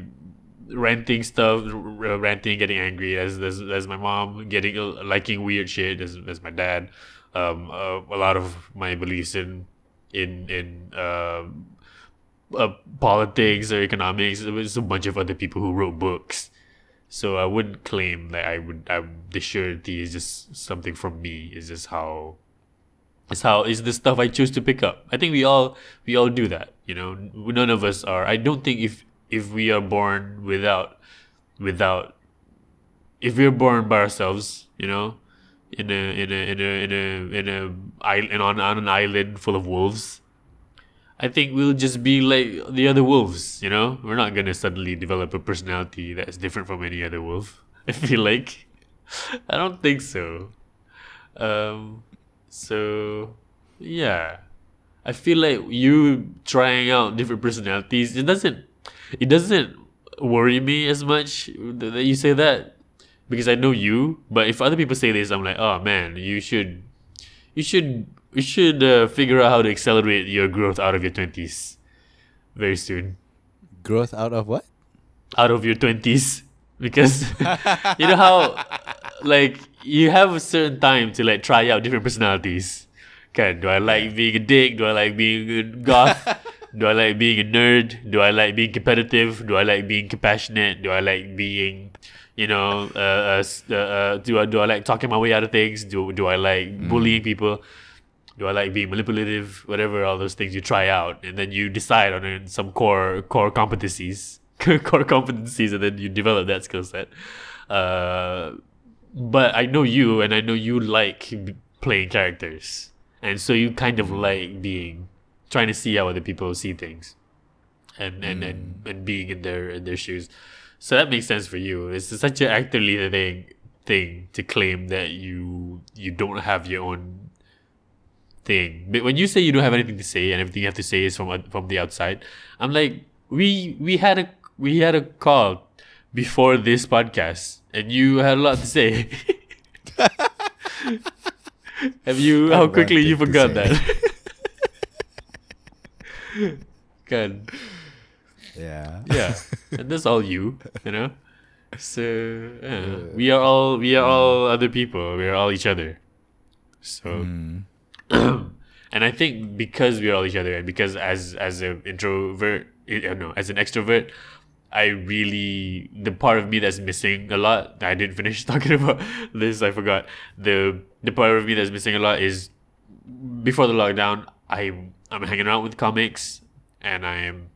ranting stuff, r- ranting, getting angry. As as as my mom getting liking weird shit. As as my dad, um, uh, a lot of my beliefs in in in uh, uh, politics or economics. It was a bunch of other people who wrote books. So I wouldn't claim that I would. I the surety is just something from me. It's just how. It's how is the stuff I choose to pick up. I think we all we all do that. You know, none of us are. I don't think if if we are born without without if we are born by ourselves, you know, in a in a in a in a in a island on, on an island full of wolves, I think we'll just be like the other wolves. You know, we're not gonna suddenly develop a personality that's different from any other wolf. I feel like I don't think so. Um. So, yeah, I feel like you trying out different personalities, It doesn't, it doesn't worry me as much that you say that, because I know you. But if other people say this, I'm like, oh man, you should, you should, you should uh, figure out how to accelerate your growth out of your twenties very soon. Growth out of what? Out of your twenties, because you know how, like. You have a certain time to like try out different personalities. Okay, do I like being a dick? Do I like being a goth? Do I like being a nerd? Do I like being competitive? Do I like being compassionate? Do I like being, you know, uh, uh, uh, do I do I like talking my way out of things? Do do I like mm. bullying people? Do I like being manipulative? Whatever, all those things you try out, and then you decide on some core core competencies, core competencies, and then you develop that skill set. Uh, But I know you, and I know you like playing characters, and so you kind of like being, trying to see how other people see things, and and, mm. and, and being in their in their shoes. So that makes sense for you. It's such an actor leader thing thing to claim that you you don't have your own thing. But when you say you don't have anything to say and everything you have to say is from from the outside, I'm like, we we had a we had a call before this podcast, and you had a lot to say. Have you? How quickly you forgot that? Good. Yeah. Yeah. And that's all you. You know. So yeah. we are all we are all other people. We are all each other. So, mm. And I think because we are all each other, and because as as an introvert, no, as an extrovert, I really the part of me that's missing a lot. I didn't finish talking about this. I forgot the the part of me that's missing a lot is before the lockdown. I I'm hanging out with comics, and I'm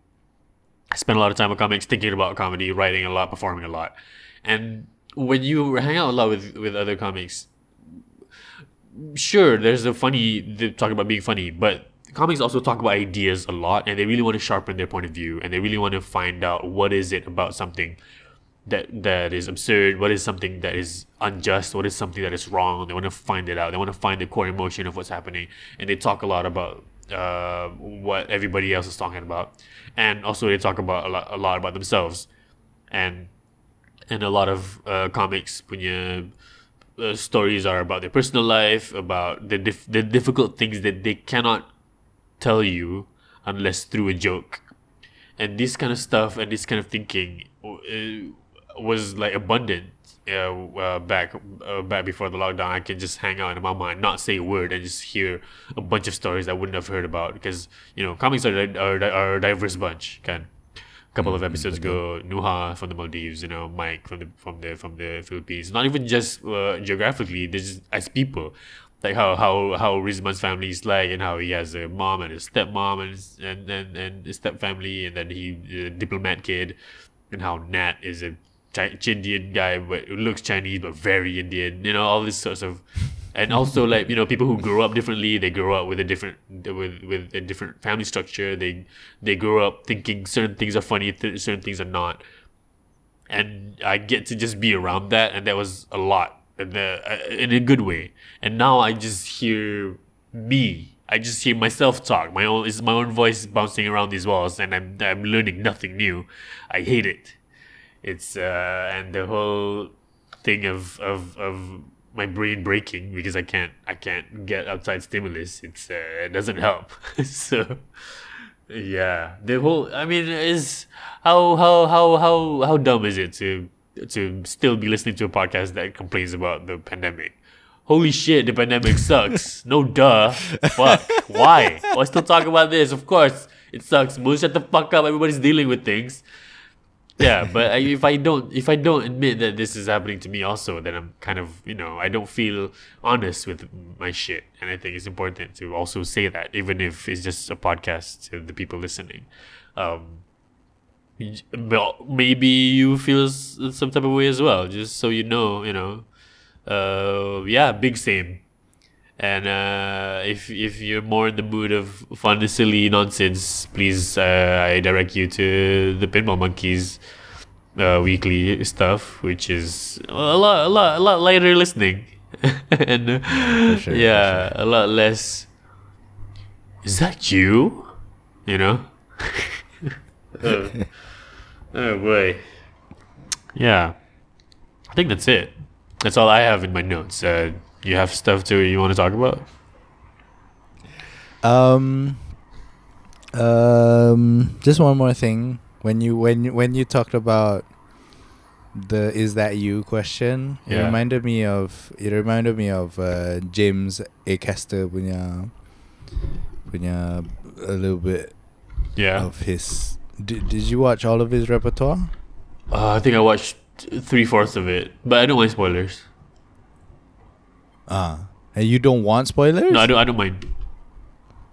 I spend a lot of time with comics, thinking about comedy, writing a lot, performing a lot. And when you hang out a lot with, with other comics, sure, there's the funny, they talk about being funny, but comics also talk about ideas a lot, and they really want to sharpen their point of view, and they really want to find out what is it about something that that is absurd, what is something that is unjust, what is something that is wrong. They want to find it out. They want to find the core emotion of what's happening, and they talk a lot about uh what everybody else is talking about, and also they talk about a lot, a lot about themselves, and and a lot of uh, comics punya uh, stories are about their personal life, about the dif- the difficult things that they cannot tell you unless through a joke, and this kind of stuff and this kind of thinking uh, was like abundant uh, uh, back uh, back before the lockdown. I can just hang out in my mind, not say a word, and just hear a bunch of stories I wouldn't have heard about, because you know comics are are, are a diverse bunch. Kan, a couple mm-hmm. of episodes ago, Nuha from the Maldives, you know, Mike from the from the from the Philippines. Not even just uh, geographically, just as people. Like how how how Rizman's family is like, and how he has a mom and a stepmom and and and, and a step family, and then he a diplomat kid, and how Nat is a Chi- Indian guy but looks Chinese but very Indian, you know, all these sorts of, and also like you know people who grow up differently, they grow up with a different with with a different family structure. They they grow up thinking certain things are funny, th- certain things are not, and I get to just be around that, and that was a lot. The, uh, in a good way. And now I just hear me I just hear myself talk. My own it's my own voice bouncing around these walls, and I'm I'm learning nothing new. I hate it. It's uh and the whole thing of of, of my brain breaking because I can't I can't get outside stimulus. It's uh, it doesn't help. So yeah, the whole I mean is how how how how how dumb is it to to still be listening to a podcast that complains about the pandemic. Holy shit, the pandemic sucks. No duh. Fuck. Why? Why still talk about this? Of course it sucks. Move, shut the fuck up. Everybody's dealing with things. Yeah, but I, if I don't if I don't admit that this is happening to me also, then I'm kind of, you know, I don't feel honest with my shit. And I think it's important to also say that, even if it's just a podcast to the people listening. Um Maybe you feel some type of way as well, just so you know, you know. Uh, yeah, big same. And uh, if if you're more in the mood of fun, silly nonsense, please, uh, I direct you to the Pinball Monkeys uh, weekly stuff, which is a lot, a lot, a lot lighter listening, and uh, sure, yeah, sure. a lot less. Is that you? You know. oh. oh boy yeah I think that's it that's all I have in my notes. Uh, you have stuff too you want to talk about? Um um just one more thing. When you when when you talked about the is that you question, it yeah. reminded me of it reminded me of uh, James Acaster punya punya a little bit yeah of his. Did, did you watch all of his repertoire? Uh, I think I watched three-fourths of it. But I don't mind spoilers. Ah, uh, and you don't want spoilers? No, I don't, I don't mind.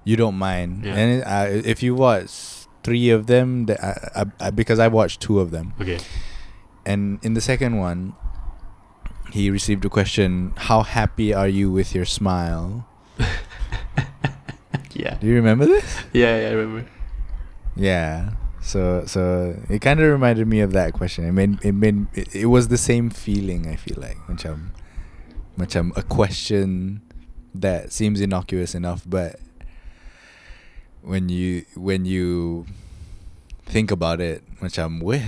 You don't mind? Yeah. And uh, if you watch three of them, the, I, I, I, because I watched two of them. Okay. And in the second one, he received a question, how happy are you with your smile? Yeah. Do you remember this? Yeah, yeah, I remember. Yeah. So so it kind of reminded me of that question. It made it made it, it was the same feeling. I feel like, macam, macam a question that seems innocuous enough, but when you when you think about it, macam, what?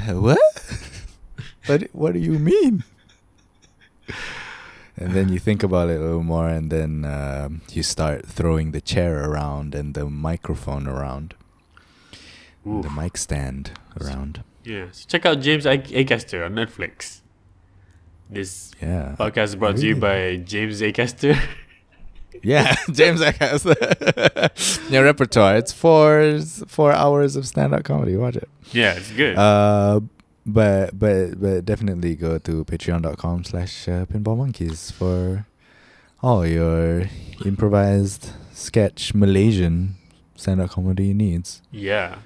What? What do you mean? And then you think about it a little more, and then uh, you start throwing the chair around and the microphone around, the mic stand around. Yes, check out James Acaster on Netflix. This yeah, podcast brought really? to you by James Acaster. Yeah, James Acaster. Your repertoire. It's four four hours of stand-up comedy. Watch it. Yeah, it's good. Uh, but but but definitely go to patreon.com slash pinball monkeys for all your improvised sketch Malaysian stand-up comedy needs. Yeah.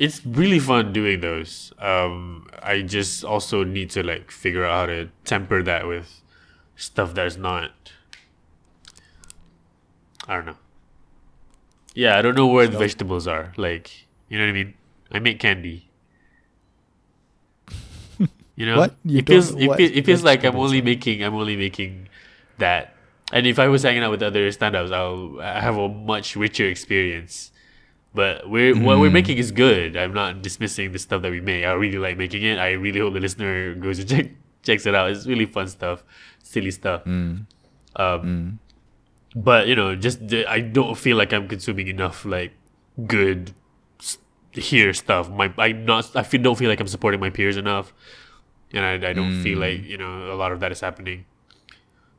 It's really fun doing those. Um, I just also need to like figure out how to temper that with stuff that's not. I don't know. Yeah, I don't know where the vegetables are. Like, you know what I mean? I make candy. You know, what? You it feels it, what? Feels, it feels like I'm only making I'm only making that. And if I was hanging out with other stand-ups, I'll I have a much richer experience. But we're, mm. what we're making is good. I'm not dismissing the stuff that we make. I really like making it. I really hope the listener goes and check, checks it out. It's really fun stuff, silly stuff. Mm. Um, mm. But, you know, just the, I don't feel like I'm consuming enough, like, good here stuff. My I'm not, I feel, don't feel like I'm supporting my peers enough. And I, I don't mm. feel like, you know, a lot of that is happening.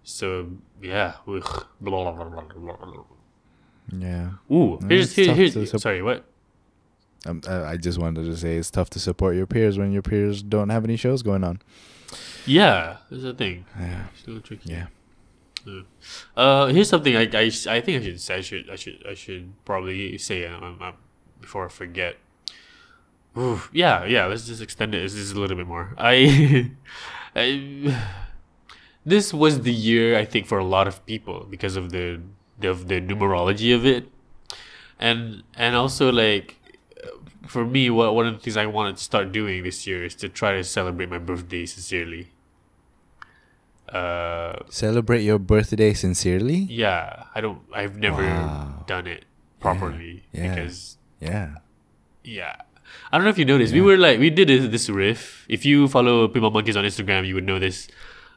So, yeah. Ugh. Blah, blah, blah, blah, blah. Yeah. Ooh, here's, here, here's, su- sorry, what? Um, I just wanted to say it's tough to support your peers when your peers don't have any shows going on. Yeah, that's the thing. Yeah. It's a little tricky. Yeah. yeah. Uh, here's something I, I, I think I should say. I should, I should, I should probably say um, um, before I forget. Ooh, yeah, yeah. Let's just extend it. This is a little bit more. I, I, this was the year I think for a lot of people because of the. of the numerology of it, and and also like for me, what one of the things I wanted to start doing this year is to try to celebrate my birthday sincerely. Uh, celebrate your birthday sincerely? Yeah, I don't. I've never wow. done it properly yeah, yeah, because yeah, yeah. I don't know if you noticed. Yeah. We were like we did this riff. If you follow Pinball Monkeys on Instagram, you would know this.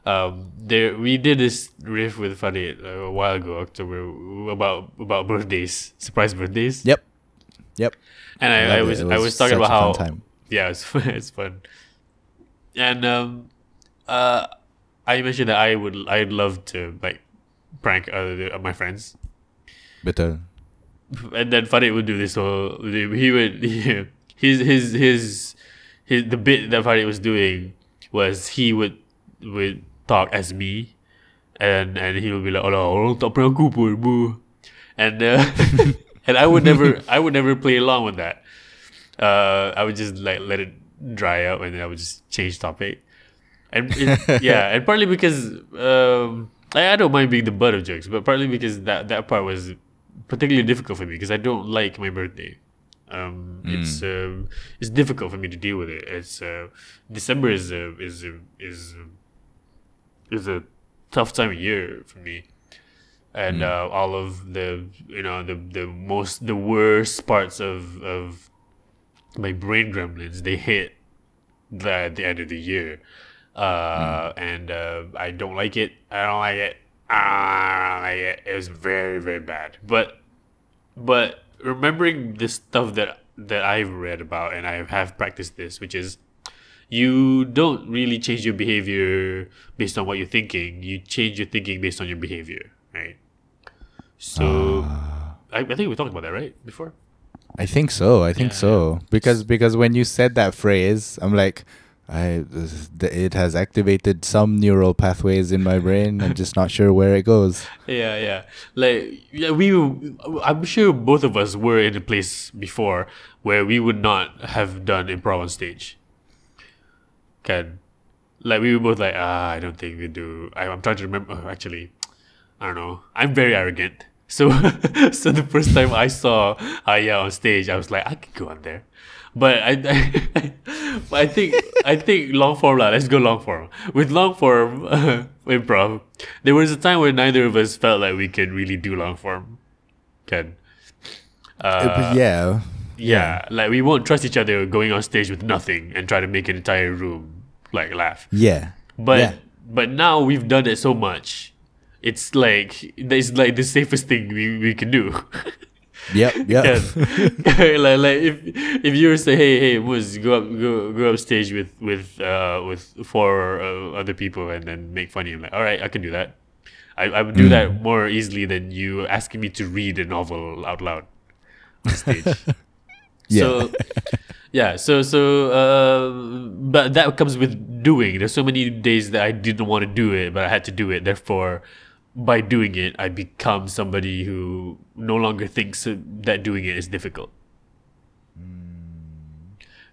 Um, there we did this riff with Farid uh, a while ago, October, about about birthdays, surprise birthdays. Yep, yep. And I, I, I was, was I was talking about how time. yeah, it's fun, it's fun. And um, uh, I mentioned that I would I'd love to like prank other uh, my friends. Betul. And then Farid would do this whole. He would he, his, his his his the bit that Farid was doing was he would would. talk as me, and and he will be like, "Orang tak pernah aku pun bu," and uh, and I would never, I would never play along with that. Uh, I would just like let it dry out, and then I would just change topic. And it, yeah, and partly because um, I, I don't mind being the butt of jokes, but partly because that that part was particularly difficult for me because I don't like my birthday. Um, mm. It's um, it's difficult for me to deal with it. It's uh, December is uh, is uh, is. Uh, It's a tough time of year for me, and mm. uh, all of the you know the the most the worst parts of of my brain gremlins they hit the, at the end of the year, uh, mm. and uh, I don't like it. I don't like it. I don't like it. It was very very bad. But but remembering the stuff that that I've read about and I have practiced this, which is. You don't really change your behavior based on what you're thinking. You change your thinking based on your behavior, right? So, uh, I, I think we talked about that, right, before? I think so. I think yeah. so. Because because when you said that phrase, I'm like, I it has activated some neural pathways in my brain. I'm just not sure where it goes. Yeah, yeah. Like yeah, we, I'm sure both of us were in a place before where we would not have done improv on stage. Can. Like we were both like ah I don't think we do I, I'm trying to remember oh, actually I don't know I'm very arrogant so so the first time I saw Aya on stage I was like I could go on there But I, I, I think I think long form lah. Let's go long form. With long form uh, improv, there was a time when neither of us felt like we could really do long form. Can, uh, yeah. yeah, yeah. Like we won't trust each other going on stage with nothing and try to make an entire room like laugh. Yeah, but yeah. but now we've done it so much. It's like it's like the safest thing we, we can do. Yep, yep. like, like if if you were to say, hey, hey, Muz, go up, go, go upstage with with uh, with four uh, other people and then make funny. I'm like, all right, I can do that. I I would do mm. that more easily than you asking me to read a novel out loud on stage. yeah. So yeah, so so, uh, but that comes with doing. There's so many days that I didn't want to do it, but I had to do it. Therefore, by doing it, I become somebody who no longer thinks that doing it is difficult.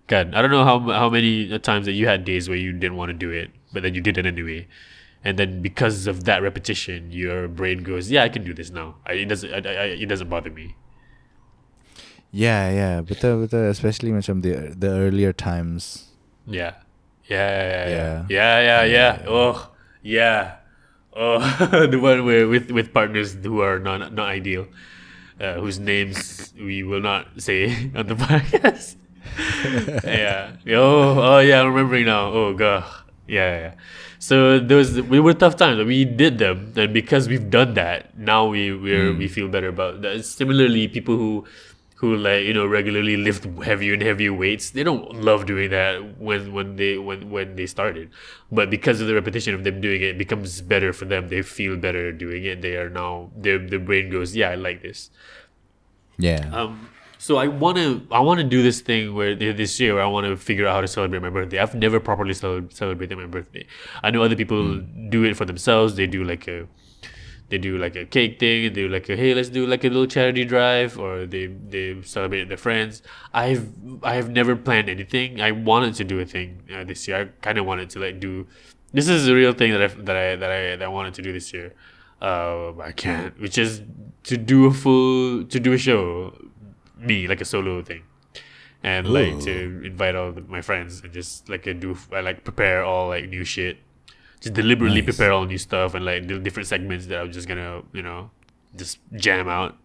God, I don't know how how many times that you had days where you didn't want to do it, but then you did it anyway, and then because of that repetition, your brain goes, "Yeah, I can do this now. I, it doesn't. I, I, it doesn't bother me." Yeah, yeah, but the, but the, especially when from the the earlier times. Yeah, yeah, yeah, yeah, yeah, yeah, yeah. yeah, yeah. yeah. Oh, yeah. Oh, the one where with, with partners who are not not ideal, uh, whose names we will not say on the podcast. yeah. Oh, oh, yeah. I'm remembering now. Oh, god. Yeah, yeah. So those we were tough times. We did them, and because we've done that, now we we mm. we feel better about that. Similarly, people who who like you know regularly lift heavier and heavier weights, they don't love doing that when when they when, when they started, but because of the repetition of them doing it, it becomes better for them. They feel better doing it. They are now their their brain goes, yeah, I like this. Yeah. Um. So I wanna I wanna do this thing where this year where I wanna figure out how to celebrate my birthday. I've never properly cel- celebrated my birthday. I know other people mm. do it for themselves. They do like a. They do like a cake thing. They do like a hey, let's do like a little charity drive, or they they celebrate their friends. I've I've never planned anything. I wanted to do a thing uh, this year. I kind of wanted to like do. This is a real thing that I that I that I that I wanted to do this year. Uh, I can't. Which is to do a full to do a show, me like a solo thing, and Ooh. like to invite all the, my friends and just like a do I like prepare all like new shit. Just deliberately nice. prepare all new stuff and like the different segments that I'm just gonna, you know, just jam out.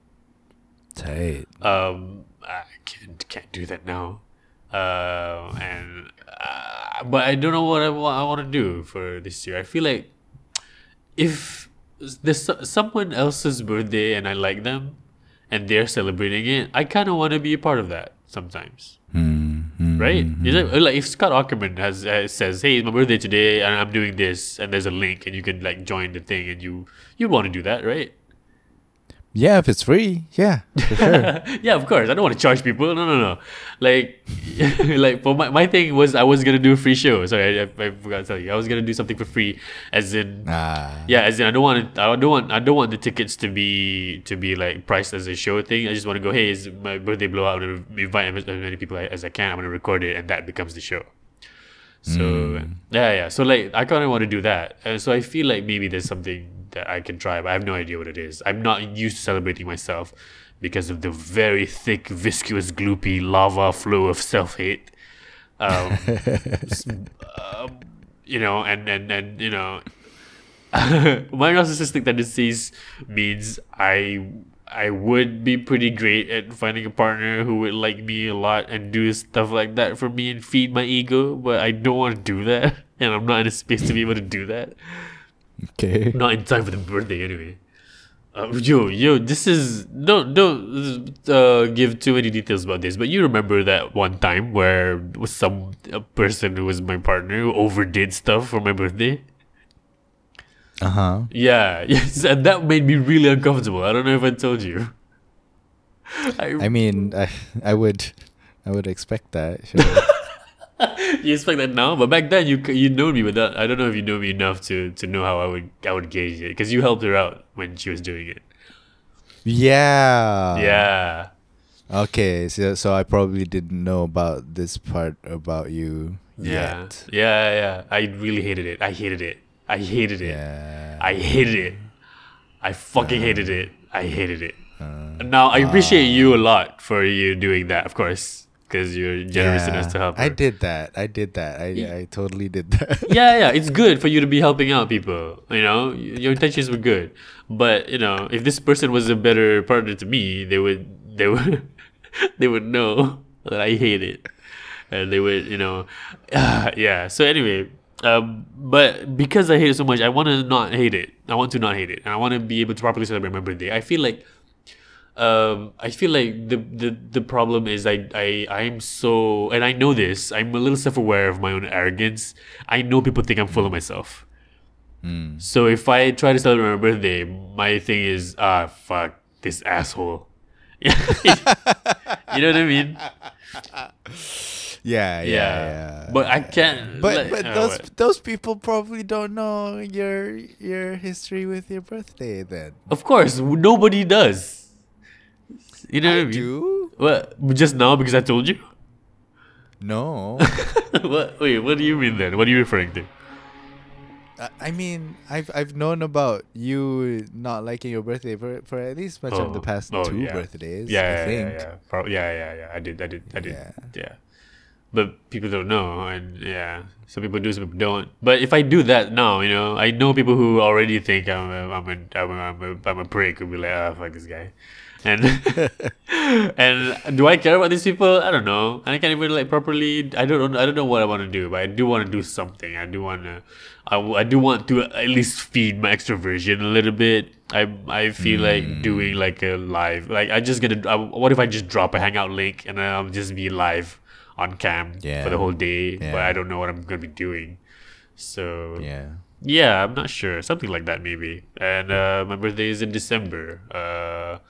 Tight. Um, I can't can't do that now. Uh, and uh, but I don't know what I want. I want to do for this year. I feel like if there's someone else's birthday and I like them, and they're celebrating it, I kind of want to be a part of that sometimes. Hmm. Right? Mm-hmm. Like, like if Scott Aukerman has uh, says, "Hey, it's my birthday today, and I'm doing this," and there's a link, and you can like join the thing, and you you want to do that, right? Yeah, if it's free, yeah, for sure. yeah, of course. I don't want to charge people. No, no, no. Like, like for my my thing was I was gonna do a free show. Sorry, I, I forgot to tell you. I was gonna do something for free, as in, ah. yeah, as in I don't want I don't want I don't want the tickets to be to be like priced as a show thing. I just want to go. Hey, it's my birthday blowout. I'm gonna invite as many people as I can. I'm gonna record it, and that becomes the show. So mm. yeah, yeah. So like, I kind of want to do that. And so I feel like maybe there's something that I can try, but I have no idea what it is. I'm not used to celebrating myself because of the very thick, viscous, gloopy lava flow of self-hate. Um, um, you know, and, and, and you know, my narcissistic tendencies means I I would be pretty great at finding a partner who would like me a lot and do stuff like that for me and feed my ego, but I don't want to do that, and I'm not in a space to be able to do that. Okay. Not in time for the birthday, anyway. Uh, yo, yo, this is don't don't uh, give too many details about this, but you remember that one time where some a person who was my partner who overdid stuff for my birthday. Uh huh. Yeah. Yes, and that made me really uncomfortable. I don't know if I told you. I, I mean, I I would, I would expect that. Sure. You expect that now, but back then you you know me, but that, I don't know if you know me enough to, to know how I would I would gauge it because you helped her out when she was doing it. Yeah. Yeah. Okay, so so I probably didn't know about this part about you. Yeah. Yet. Yeah, yeah. I really hated it. I hated it. I hated it. Yeah. I hated it. I fucking uh, hated it. I hated it. Uh, now I appreciate uh, you a lot for you doing that, of course. because you're generous yeah, enough to help her. I did that. I did that. I yeah. I totally did that. yeah, yeah. It's good for you to be helping out people. You know, your intentions were good. But, you know, if this person was a better partner to me, they would, they would, they would know that I hate it. And they would, you know, uh, yeah. So anyway, um, but because I hate it so much, I want to not hate it. I want to not hate it. And I want to be able to properly celebrate my birthday. I feel like, Um, I feel like the, the, the problem is I, I, I'm so, and I know this, I'm a little self-aware of my own arrogance. I know people think I'm full of myself. Mm. So if I try to celebrate my birthday, my thing is, ah, fuck, this asshole. You know what I mean? Yeah, yeah, yeah. yeah. But I can't. But like, but oh, those what? those people probably don't know your your history with your birthday then. Of course, nobody does. You know I what I mean? do? What? Just now because I told you? No. What? Wait, what do you mean then? What are you referring to? Uh, I mean, I've I've known about you not liking your birthday for for at least much oh. of the past oh, two yeah. birthdays. Yeah, I yeah, think. yeah, yeah. Pro- yeah, yeah, yeah. I did, I did, I did. Yeah. yeah. But people don't know, and yeah, some people do, some people don't. But if I do that now, you know, I know people who already think I'm a, I'm a, I'm a, I'm a, I'm a prick who'll be like, ah, oh, fuck this guy. And and do I care about these people? I don't know. And I can't even like properly. I don't. I don't know what I want to do, but I do want to do something. I do want to. I, I do want to at least feed my extroversion a little bit. I I feel mm. like doing like a live. Like I just gonna. I, what if I just drop a hangout link and I'll just be live on cam yeah. for the whole day? Yeah. But I don't know what I'm gonna be doing. So yeah. Yeah, I'm not sure. Something like that maybe. And uh, my birthday is in December. Uh.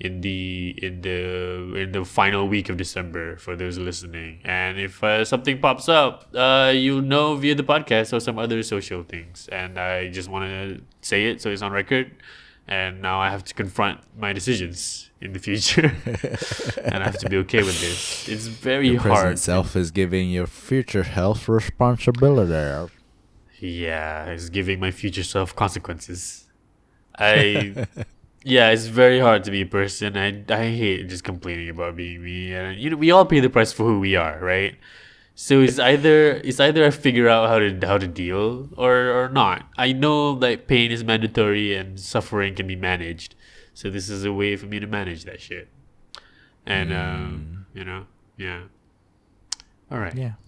In the in the in the final week of December for those listening, and if uh, something pops up, uh, you know via the podcast or some other social things, and I just want to say it so it's on record, and now I have to confront my decisions in the future, and I have to be okay with this. It's very hard. Your present self is giving your future health responsibility. Yeah, it's giving my future self consequences. I. Yeah, it's very hard to be a person. I, I hate just complaining about being me. And you know, we all pay the price for who we are, right? So it's either it's either I figure out how to how to deal or, or not. I know that pain is mandatory and suffering can be managed. So this is a way for me to manage that shit. And mm. um, you know, yeah. All right. Yeah.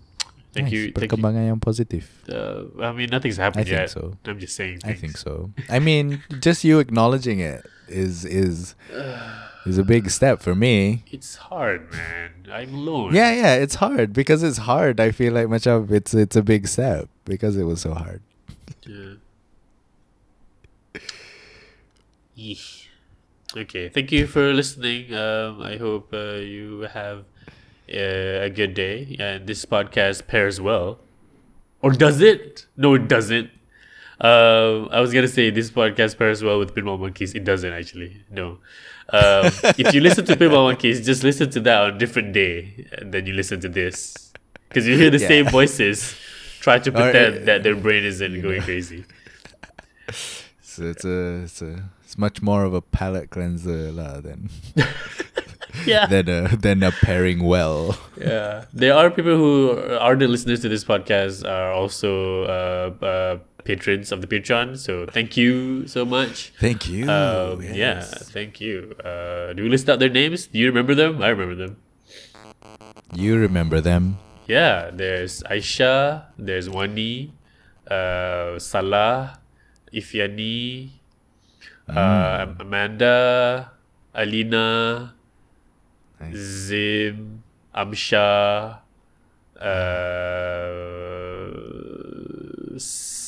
Thank nice. you. Perkembangan yang positif. Uh, I mean, nothing's happened I yet. So. I'm just saying things. I think so. I mean, just you acknowledging it is is is a big step for me. It's hard, man. I'm alone. Yeah, yeah. It's hard because it's hard. I feel like much of it's it's a big step because it was so hard. Yeah. Okay. Thank you for listening. Um, I hope uh, you have. Uh, a good day, and this podcast pairs well, or does it? No, it doesn't. Uh, I was gonna say this podcast pairs well with Pinball Monkeys. It doesn't actually. No. Um, if you listen to Pinball Monkeys, just listen to that on a different day, and then you listen to this because you hear the yeah. same voices. Try to pretend right. that their brain isn't you going know. crazy. So it's a, it's a, it's much more of a palate cleanser lah than. Yeah. Than a, than a pairing well. Yeah. There are people who are the listeners to this podcast are also uh, uh, patrons of the Patreon. So thank you so much. Thank you. Um, yes. Yeah. Thank you. Uh, do we list out their names? Do you remember them? I remember them. You remember them? Yeah. There's Aisha. There's Wani. Uh, Salah. Ifyani. Mm. Uh, Amanda. Alina. Zim, Amsha, uh,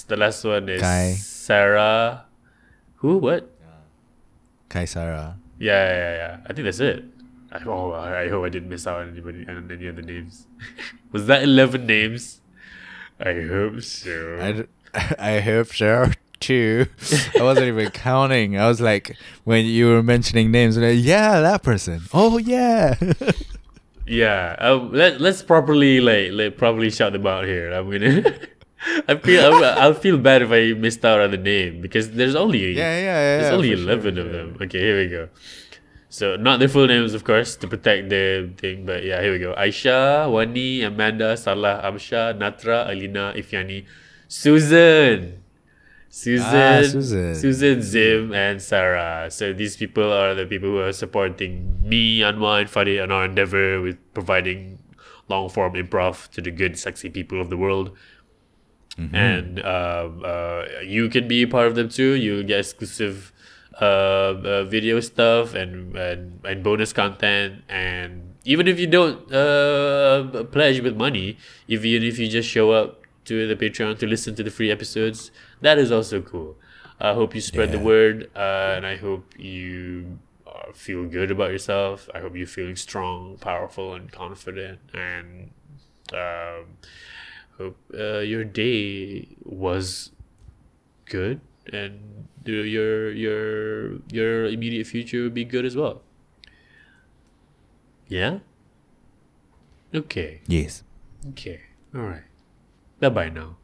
the last one is Kai. Sarah. Who? What? Kaisara. Yeah, yeah, yeah. I think that's it. I, oh, I hope I didn't miss out on anybody on any other names. Was that eleven names? I hope so. I, d- I hope so. I wasn't even counting. I was like, when you were mentioning names, like, yeah, that person. Oh yeah, yeah. Um, let let's properly like like properly shout them out here. I'm gonna. I feel I'll, I'll feel bad if I missed out on the name because there's only yeah yeah, yeah there's yeah, only eleven sure, of yeah. them. Okay, here we go. So not their full names, of course, to protect the thing. But yeah, here we go. Aisha, Wani, Amanda, Salah, Amsha, Natra, Alina, Ifyani, Susan. Susan, ah, Susan, Susan, Zim, and Sarah. So these people are the people who are supporting me, Anwar, and Fadi on our endeavor with providing long-form improv to the good, sexy people of the world. Mm-hmm. And uh, uh, you can be a part of them too. You'll get exclusive uh, uh, video stuff and, and, and bonus content. And even if you don't uh, pledge with money, even if you just show up to the Patreon to listen to the free episodes, that is also cool. I hope you spread yeah. the word, uh, and I hope you uh, feel good about yourself. I hope you're feeling strong, powerful, and confident, and um, hope uh, your day was good, and your your your immediate future will be good as well. Yeah? Okay. Yes. Okay. All right. Bye-bye now.